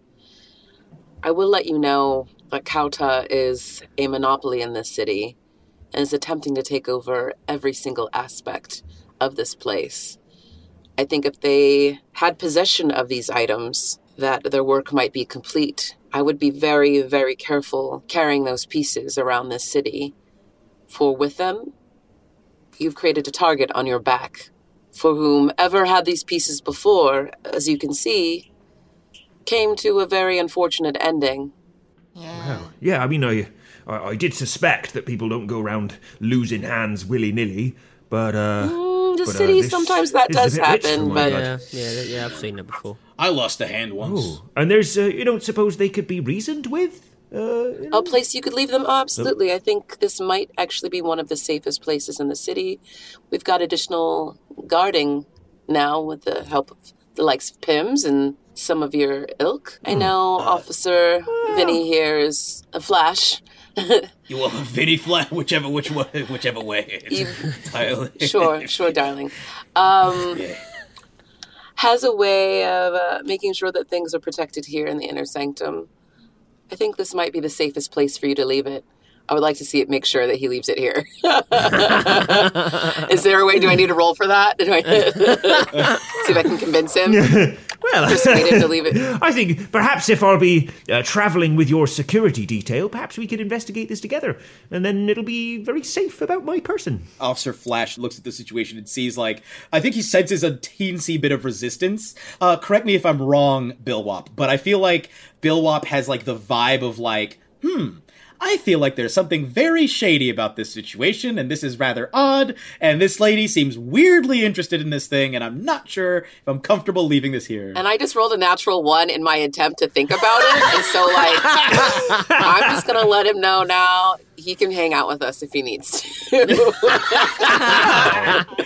I will let you know that Kauta is a monopoly in this city and is attempting to take over every single aspect of this place. I think if they had possession of these items, that their work might be complete. I would be very, very careful carrying those pieces around this city, for with them, you've created a target on your back. For whomever had these pieces before, as you can see, came to a very unfortunate ending. Yeah. Wow. Yeah, I mean, I did suspect that people don't go around losing hands willy-nilly, but... into cities, sometimes that does happen. But yeah, I've seen it before. I lost a hand once. Ooh. And there's, you don't suppose they could be reasoned with? You know? A place you could leave them? Oh, absolutely. I think this might actually be one of the safest places in the city. We've got additional guarding now with the help of the likes of Pimms and some of your ilk. I know Officer Vinny here is a Flash. You will have Vinny Flash, whichever way. Sure, darling. Has a way of making sure that things are protected here in the inner sanctum. I think this might be the safest place for you to leave it. I would like to see it make sure that he leaves it here. Is there a way? Do I need to roll for that? See if I can convince him. Well, persuade him to leave it. I think perhaps if I'll be traveling with your security detail, perhaps we could investigate this together, and then it'll be very safe about my person. Officer Flash looks at the situation and sees, I think he senses a teensy bit of resistance. Correct me if I'm wrong, Bilwop, but I feel like Bilwop has, the vibe of, I feel like there's something very shady about this situation, and this is rather odd, and this lady seems weirdly interested in this thing, and I'm not sure if I'm comfortable leaving this here. And I just rolled a natural one in my attempt to think about it, and so, I'm just going to let him know now he can hang out with us if he needs to.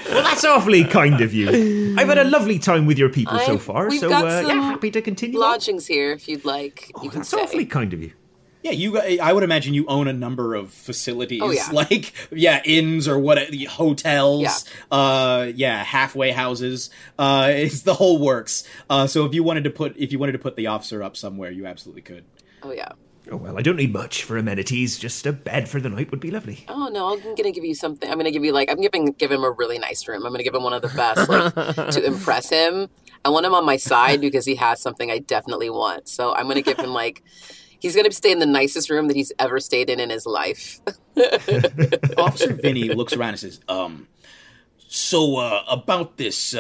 Well, that's awfully kind of you. I've had a lovely time with your people so far, happy to continue. Lodgings here, if you'd like. Oh, that's awfully kind of you. Yeah, I would imagine you own a number of facilities, inns or hotels, halfway houses. It's the whole works. So if you wanted to put the officer up somewhere, you absolutely could. Oh yeah. Oh well, I don't need much for amenities. Just a bed for the night would be lovely. Oh no, I'm going to give you something. I'm going to give you give him a really nice room. I'm going to give him one of the best, to impress him. I want him on my side because he has something I definitely want. So I'm going to give him He's going to stay in the nicest room that he's ever stayed in his life. Officer Vinny looks around and says, about this,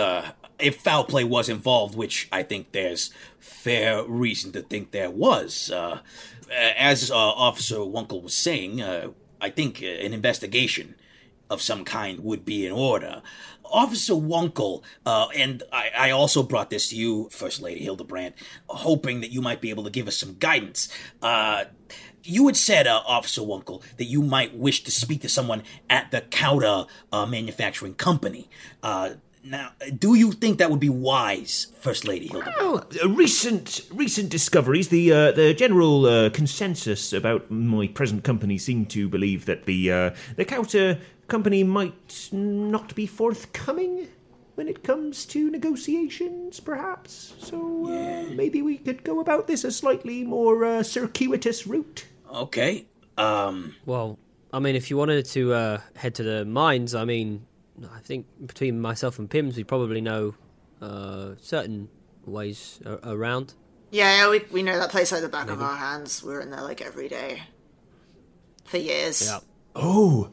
if foul play was involved, which I think there's fair reason to think there was, as Officer Wunkle was saying, I think an investigation of some kind would be in order. Officer Wunkle, and I also brought this to you, First Lady Hildebrandt, hoping that you might be able to give us some guidance. You had said, Officer Wunkle, that you might wish to speak to someone at the Kauta Manufacturing Company. Now, do you think that would be wise, First Lady Hildebrandt? Well, recent discoveries, the general consensus about my present company seemed to believe that the Kauta company might not be forthcoming when it comes to negotiations, perhaps. So maybe we could go about this a slightly more circuitous route. Okay. Well, I mean, if you wanted to head to the mines, I think between myself and Pimms, we probably know certain ways around. Yeah, we know that place like the back of our hands. We're in there every day for years. Yeah. Oh,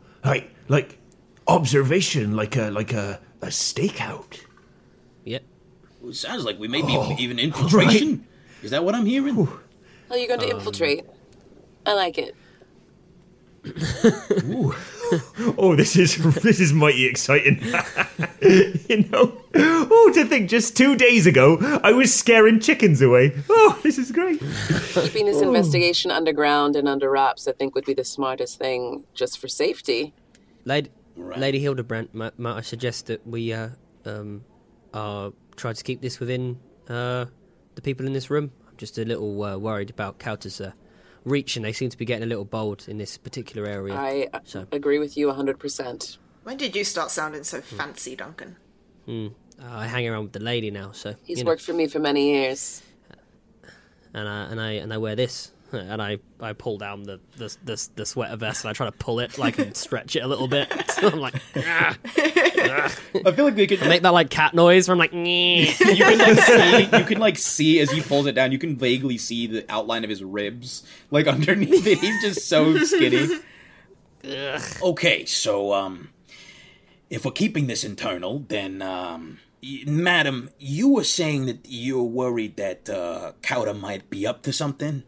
observation, a stakeout. Yep. Well, it sounds like we may be even infiltration. Right. Is that what I'm hearing? Ooh. Oh, you're going to infiltrate. I like it. Ooh. Oh, this is mighty exciting. You know? Oh, to think just 2 days ago I was scaring chickens away. Oh, this is great. Keeping this investigation underground and under wraps, I think, would be the smartest thing just for safety. Lady Hildebrandt, might I suggest that we try to keep this within the people in this room? I'm just a little worried about Kauta's reach, and they seem to be getting a little bold in this particular area. I agree with you 100%. When did you start sounding so fancy, Duncan? I hang around with the lady now, so he's worked for me for many years, and I wear this, and I pull down the sweater vest, and I try to pull it and stretch it a little bit. So I'm I feel like they could make that cat noise where I'm you can see as he pulls it down, you can vaguely see the outline of his ribs underneath it. He's just so skinny. Okay, so if we're keeping this internal, then madam, you were saying that you're worried that Kauta might be up to something.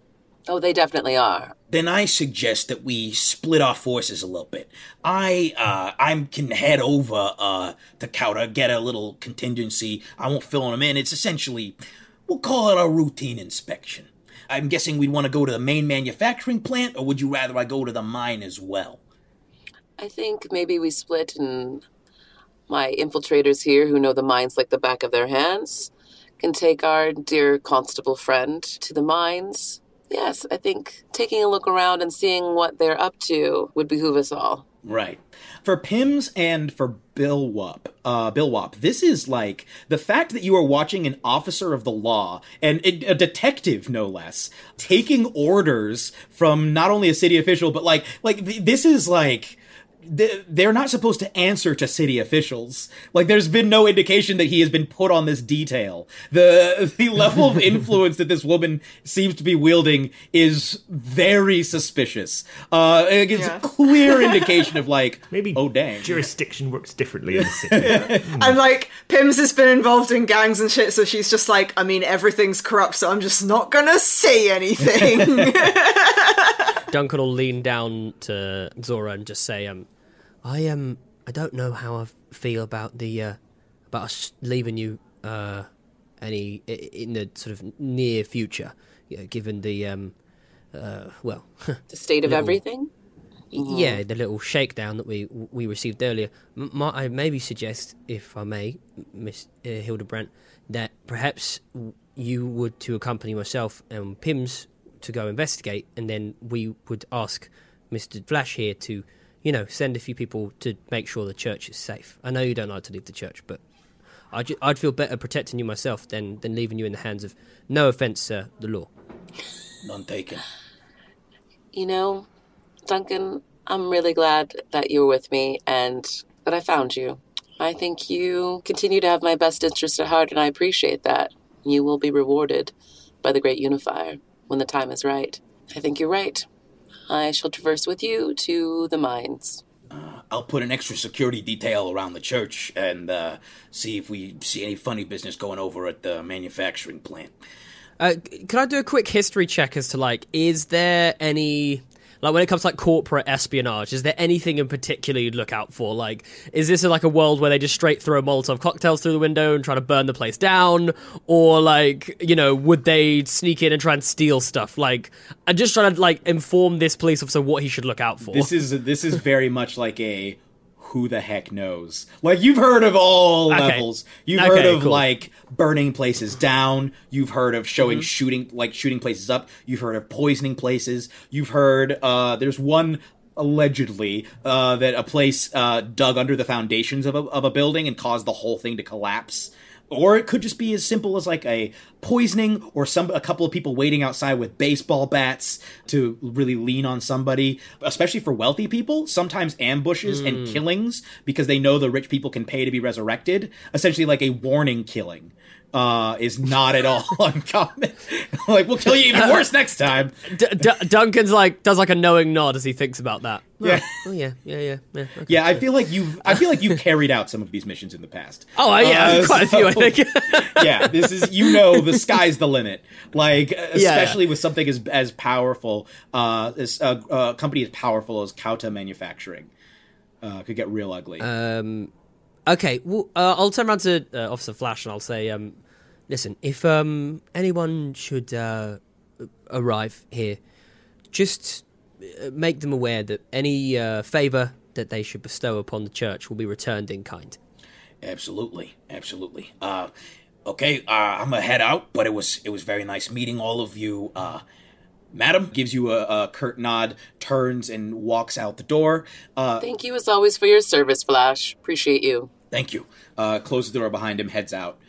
Oh, they definitely are. Then I suggest that we split our forces a little bit. I can head over to Kauta, get a little contingency. I won't fill them in. It's essentially, we'll call it a routine inspection. I'm guessing we'd want to go to the main manufacturing plant, or would you rather I go to the mine as well? I think maybe we split, and my infiltrators here who know the mines like the back of their hands can take our dear constable friend to the mines. Yes, I think taking a look around and seeing what they're up to would behoove us all. Right. For Pimms and for Bilwop, this is like the fact that you are watching an officer of the law, and a detective no less, taking orders from not only a city official, but like this is like... They're not supposed to answer to city officials. Like, there's been no indication that he has been put on this detail. The level of influence that this woman seems to be wielding is very suspicious. It's a clear indication of, like, maybe, oh, dang. Jurisdiction works differently in the city. And, like, Pimms has been involved in gangs and shit, so she's just like, I mean, everything's corrupt, so I'm just not gonna say anything. Duncan will lean down to Zora and just say, I don't know how I feel about about us leaving you any in the sort of near future, given the the state of everything. Yeah, the little shakedown that we received earlier. Might I maybe suggest, if I may, Miss Hildebrandt, that perhaps you would to accompany myself and Pimms to go investigate, and then we would ask Mr. Flash here to, you know, send a few people to make sure the church is safe. I know you don't like to leave the church, but I'd feel better protecting you myself than leaving you in the hands of, no offence, sir, the law. None taken. You know, Duncan, I'm really glad that you were with me and that I found you. I think you continue to have my best interest at heart, and I appreciate that. You will be rewarded by the Great Unifier when the time is right. I think you're right. I shall traverse with you to the mines. I'll put an extra security detail around the church and see if we see any funny business going over at the manufacturing plant. Could I do a quick history check as to, like, is there any... Like, when it comes to, like, corporate espionage, is there anything in particular you'd look out for? Like, is this, like, a world where they just straight throw Molotov cocktails through the window and try to burn the place down? Or, like, you know, would they sneak in and try and steal stuff? Like, I'm just trying to, like, inform this police officer what he should look out for. This is very much like a who the heck knows. Like, you've heard of all levels. You've heard of, cool, like, burning places down. You've heard of shooting places up. You've heard of poisoning places. You've heard, there's one allegedly, that a place dug under the foundations of a building and caused the whole thing to collapse. Or it could just be as simple as, like, a poisoning or a couple of people waiting outside with baseball bats to really lean on somebody. Especially for wealthy people, sometimes ambushes and killings, because they know the rich people can pay to be resurrected. Essentially, like, a warning killing is not at all uncommon. Like, we'll kill you even worse next time. Duncan's, like, does, like, a knowing nod as he thinks about that. Yeah. Oh, yeah. Okay. Yeah, I feel like you've carried out some of these missions in the past. Oh, yeah, quite a few, I think. Yeah, this is, you know, the sky's the limit. Like, especially with something as powerful, a company as powerful as Kauta Manufacturing, could get real ugly. Okay, well, I'll turn around to Officer Flash and I'll say, listen, if anyone should arrive here, just make them aware that any favour that they should bestow upon the church will be returned in kind. Absolutely. Okay, I'm going to head out, but it was very nice meeting all of you. Madam gives you a curt nod, turns and walks out the door. Thank you as always for your service, Flash. Appreciate you. Thank you. Closes the door behind him, heads out.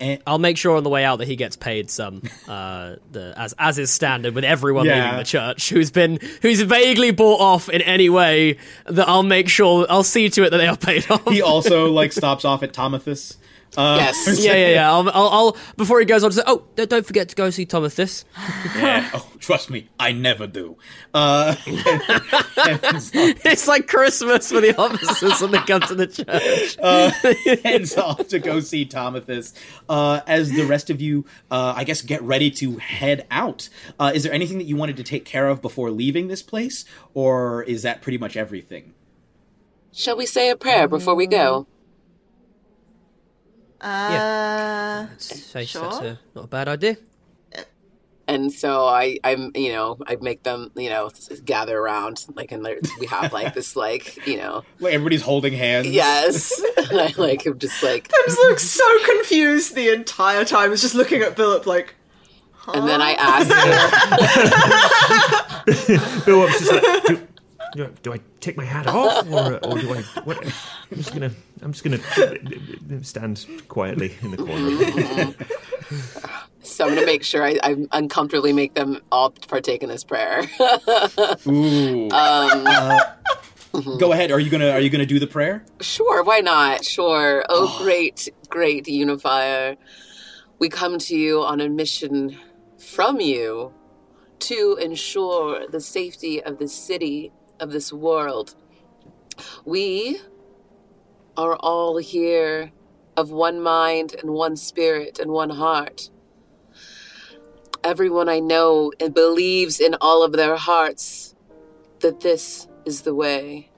And I'll make sure on the way out that he gets paid some, as is standard with everyone leaving the church who's vaguely bought off in any way. That I'll see to it that they are paid off. He also, like, stops off at Tomathus. Yes. I'll before he goes on to say, oh, don't forget to go see Thomas this. Yeah. Oh, trust me, I never do. It's like Christmas for the officers when they come to the church. Heads off to go see Thomas. As the rest of you, I guess, get ready to head out. Is there anything that you wanted to take care of before leaving this place, or is that pretty much everything? Shall we say a prayer before we go? Yeah, I'd say sure. That's not a bad idea. And so I make them, gather around, and we have this, everybody's holding hands. Yes, and I'm just Pimms looks so confused the entire time. Is just looking at Bilwop huh? And then I asked him. Bilwop's just do I take my hat off, or do I? What? I'm just gonna stand quietly in the corner. So I'm gonna make sure I uncomfortably make them all partake in this prayer. Ooh. Go ahead. Are you gonna do the prayer? Sure. Why not? Sure. Oh, great unifier, we come to you on a mission from you to ensure the safety of the city. Of this world. We are all here of one mind and one spirit and one heart. Everyone I know believes in all of their hearts that this is the way.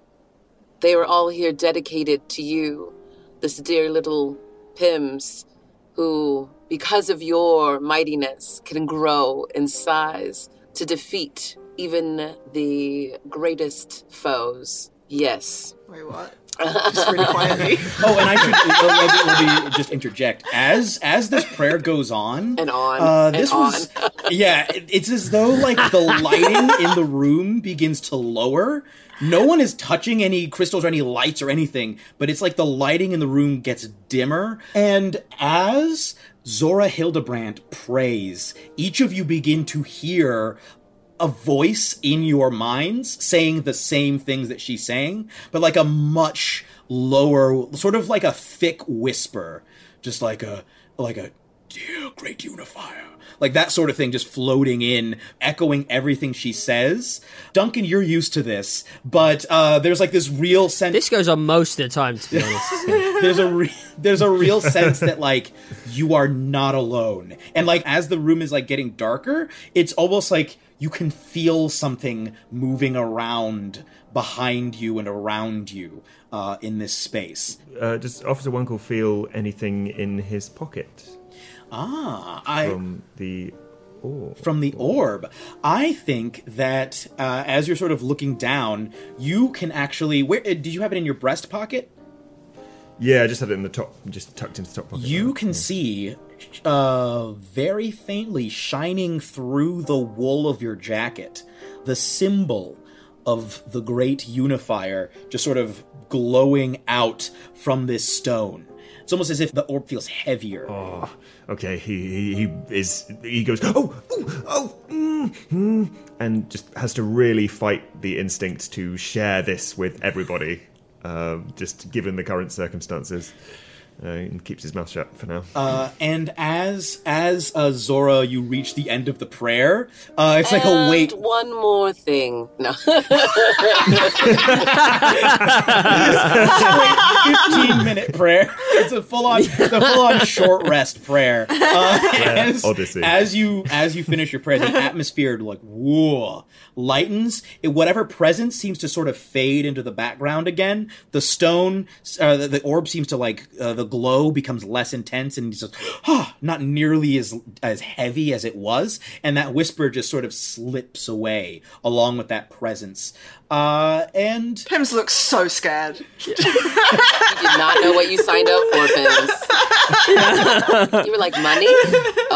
They are all here dedicated to you, this dear little Pimms, who, because of your mightiness, can grow in size to defeat even the greatest foes. Yes. Wait, what? Just really quietly. Oh, and I should let me just interject. As this prayer goes on... And on. This was... Yeah, it's as though, the lighting in the room begins to lower. No one is touching any crystals or any lights or anything, but it's the lighting in the room gets dimmer. And as Zora Hildebrandt prays, each of you begin to hear... a voice in your minds saying the same things that she's saying, but a much lower, sort of a thick whisper, just like a dear great unifier, that sort of thing, just floating in, echoing everything she says. Duncan, you're used to this, but there's this real sense. This goes on most of the time, to be honest. There's a real sense that you are not alone, and as the room is getting darker, it's almost you can feel something moving around behind you and around you in this space. Does Officer Wunkle feel anything in his pocket? From the orb. I think that as you're sort of looking down, you can actually... Where did you have it in your breast pocket? Yeah, I just had it in the top, just tucked into the top pocket. You can see... very faintly shining through the wool of your jacket, the symbol of the Great Unifier just sort of glowing out from this stone. It's almost as if the orb feels heavier. Oh, okay. He goes, and just has to really fight the instinct to share this with everybody, just given the current circumstances. And keeps his mouth shut for now. And as Zora, you reach the end of the prayer. It's and like a wait. One more thing. No. It's a 15-minute prayer. It's a full-on short rest prayer. Odyssey. As you finish your prayer, the atmosphere lightens. Whatever presence seems to sort of fade into the background again. The stone, the orb seems to the glow becomes less intense and just not nearly as heavy as it was, and that whisper just sort of slips away along with that presence. And Pimms looks so scared. You did not know what you signed up for, Pimms. You were money?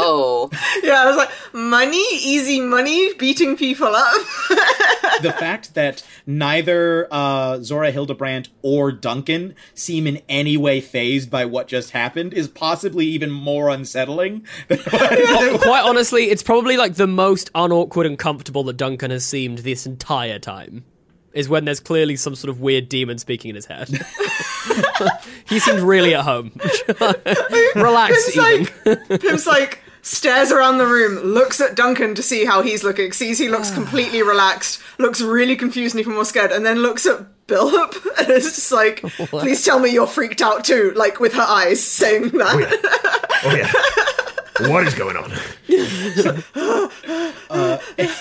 Oh. Yeah, I was money, easy money, beating people up. The fact that neither Zora Hildebrandt or Duncan seem in any way fazed by what just happened is possibly even more unsettling. Quite honestly, it's probably the most unawkward and comfortable that Duncan has seemed this entire time. is when there's clearly some sort of weird demon speaking in his head. He seemed really at home. Relax, Pim's like, stares around the room, looks at Duncan to see how he's looking, sees he looks completely relaxed, looks really confused and even more scared, and then looks at Bilwop and is just like, what? Please tell me you're freaked out too, like with her eyes saying that. Oh yeah. Oh, yeah. What is going on?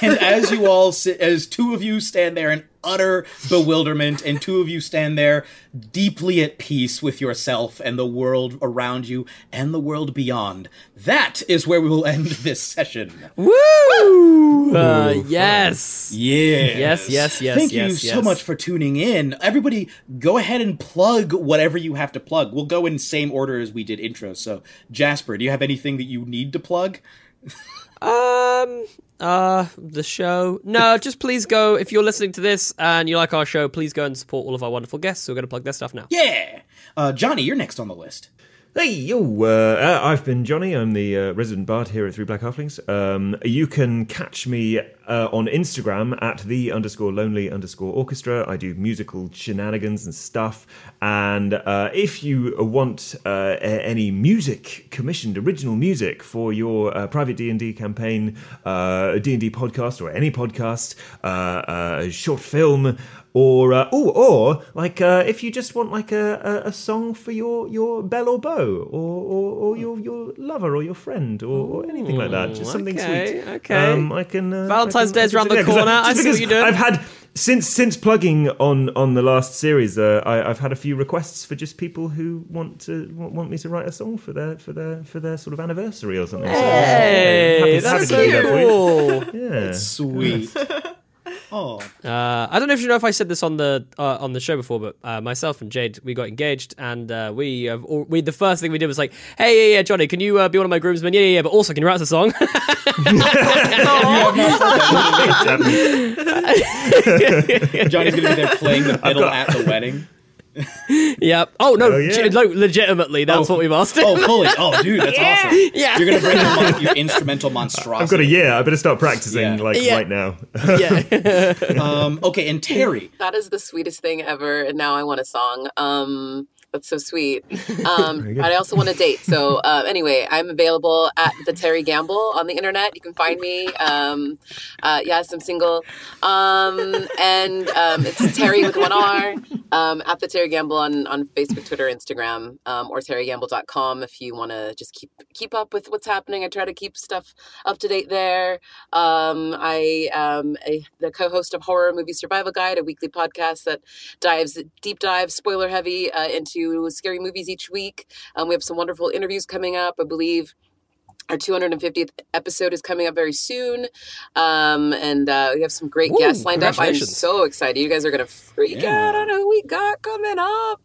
And as you all sit, as two of you stand there in utter bewilderment, and two of you stand there deeply at peace with yourself and the world around you and the world beyond, that is where we will end this session. Woo! Yes! Yes. Thank you so much for tuning in. Everybody, go ahead and plug whatever you have to plug. We'll go in the same order as we did intros. So, Jasper, do you have anything that you need to plug? The show. No, just please go, if you're listening to this and you like our show, please go and support all of our wonderful guests. So we're going to plug their stuff now. Yeah! Johnny, you're next on the list. Hey, yo, I've been Johnny. I'm the resident bard here at Three Black Halflings. You can catch me on Instagram at the_lonely_orchestra. I do musical shenanigans and stuff. And if you want any music commissioned, original music for your private D&D campaign, D&D podcast or any podcast, a short film, Or if you just want like a song for your belle or beau or your lover or your friend or anything like that, just something sweet. Okay. Valentine's Day is around the corner. I see what you're doing. I've had since plugging on the last series, I've had a few requests for just people who want me to write a song for their sort of anniversary or something. Hey, that's cool. Yeah, it's sweet. Oh, I don't know if you know if I said this on the show before, but myself and Jade, we got engaged, and we the first thing we did was like, hey, yeah, Johnny, can you be one of my groomsmen? Yeah, but also, can you write us a song? Johnny's gonna be there playing the fiddle at the wedding. Yep. Oh no! Legitimately, that's what we've asked him. Oh, fully. Oh, dude, that's awesome. Yeah. You're gonna bring your instrumental monstrosity. I've got a year. I better start practicing right now. Yeah. Okay, and Terry. That is the sweetest thing ever. And now I want a song. That's so sweet. And I also want a date. So anyway, I'm available at the Terry Gamble on the internet. You can find me. Yes, I'm single. And it's Terry with one R. At the Terry Gamble on Facebook, Twitter, Instagram, or terrygamble.com if you want to just keep up with what's happening. I try to keep stuff up to date there. I am the co-host of Horror Movie Survival Guide, a weekly podcast that deep dives, spoiler heavy, into scary movies each week. We have some wonderful interviews coming up. I believe our 250th episode is coming up very soon. And we have some great guests lined up. I'm so excited. You guys are going to freak out on who we got coming up.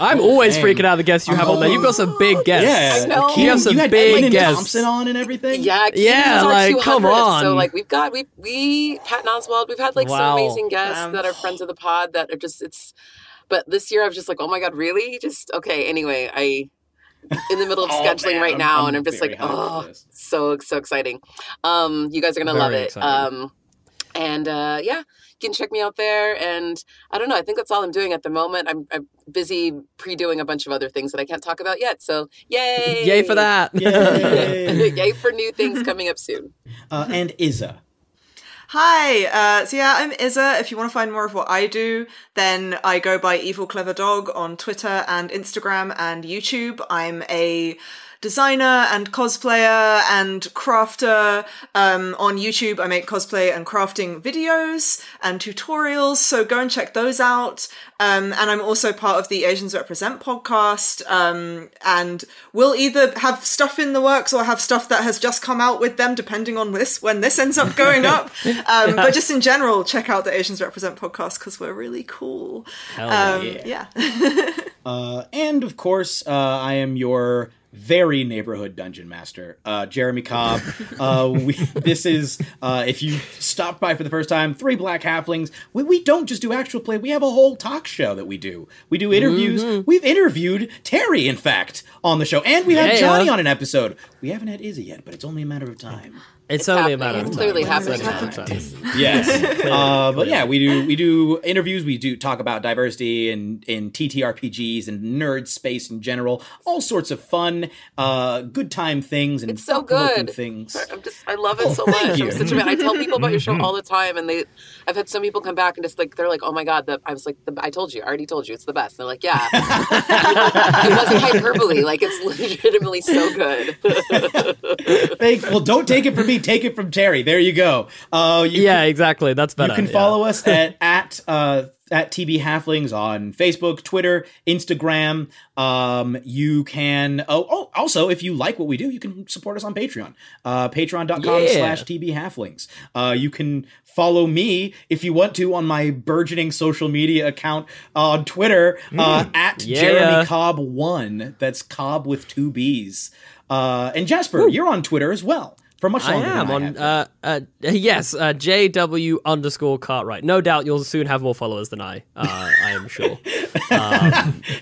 I'm always freaking out the guests you have on there. You've got some big guests. Yeah, I know. You have some big guests. Thompson on and everything. Yeah. Yeah, like, come on. So, like, we've got, Patton Oswalt, we've had, like, some amazing guests that are friends of the pod that are just, but this year I was just like, oh my God, really? Anyway, in the middle of scheduling right now, and I'm just like, so exciting. You guys are going to love it. You can check me out there. And I don't know, I think that's all I'm doing at the moment. I'm busy pre-doing a bunch of other things that I can't talk about yet. So yay. Yay for that. Yay. Yay for new things coming up soon. And Isa. Hi, I'm Isa. If you want to find more of what I do, then I go by Evil Clever Dog on Twitter and Instagram and YouTube. I'm a designer and cosplayer and crafter. On YouTube, I make cosplay and crafting videos and tutorials, so go and check those out. And I'm also part of the Asians Represent podcast, and we'll either have stuff in the works or have stuff that has just come out with them, depending on when this ends up going up. But just in general, check out the Asians Represent podcast because we're really cool. Yeah. And of course, I am your very neighborhood dungeon master, Jeremy Cobb. If you stopped by for the first time, Three Black Halflings, we don't just do actual play, we have a whole talk show that we do. We do interviews. Mm-hmm. We've interviewed Terry, in fact, on the show, and we had Johnny on an episode. We haven't had Izzy yet, but it's only a matter of time. It's only a matter of time. It's clearly happening. Yes. But yeah, we do interviews. We do talk about diversity and in TTRPGs and nerd space in general. All sorts of fun, good time things and so good things. I love it so much. Thank you. I tell people about your show all the time, and I've had some people come back and just like they're like, oh my god, I told you, I already told you, it's the best. And they're like, yeah, it wasn't hyperbole. Like it's legitimately so good. Well, don't take it from me. Take it from Terry. There you go. Exactly. That's better. You can follow us at TB Halflings on Facebook, Twitter, Instagram. You can also, if you like what we do, you can support us on Patreon. Patreon.com/TB Halflings. You can follow me if you want to on my burgeoning social media account on Twitter at Jeremy Cobb 1. That's Cobb with 2 B's. And Jasper, you're on Twitter as well. For much longer I am on JW_Cartwright. No doubt you'll soon have more followers than I am sure.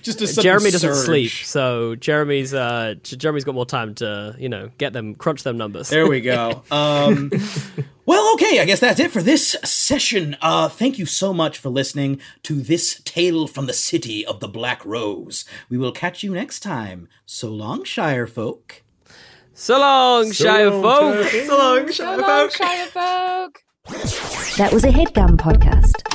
Just a Jeremy doesn't sleep, so Jeremy's got more time to get them, crunch them numbers. There we go. Well, okay, I guess that's it for this session. Thank you so much for listening to this tale from the City of the Black Rose. We will catch you next time. So long, Shire folk. So long, Shire folk. So long, Shire folk. That was a HeadGum podcast.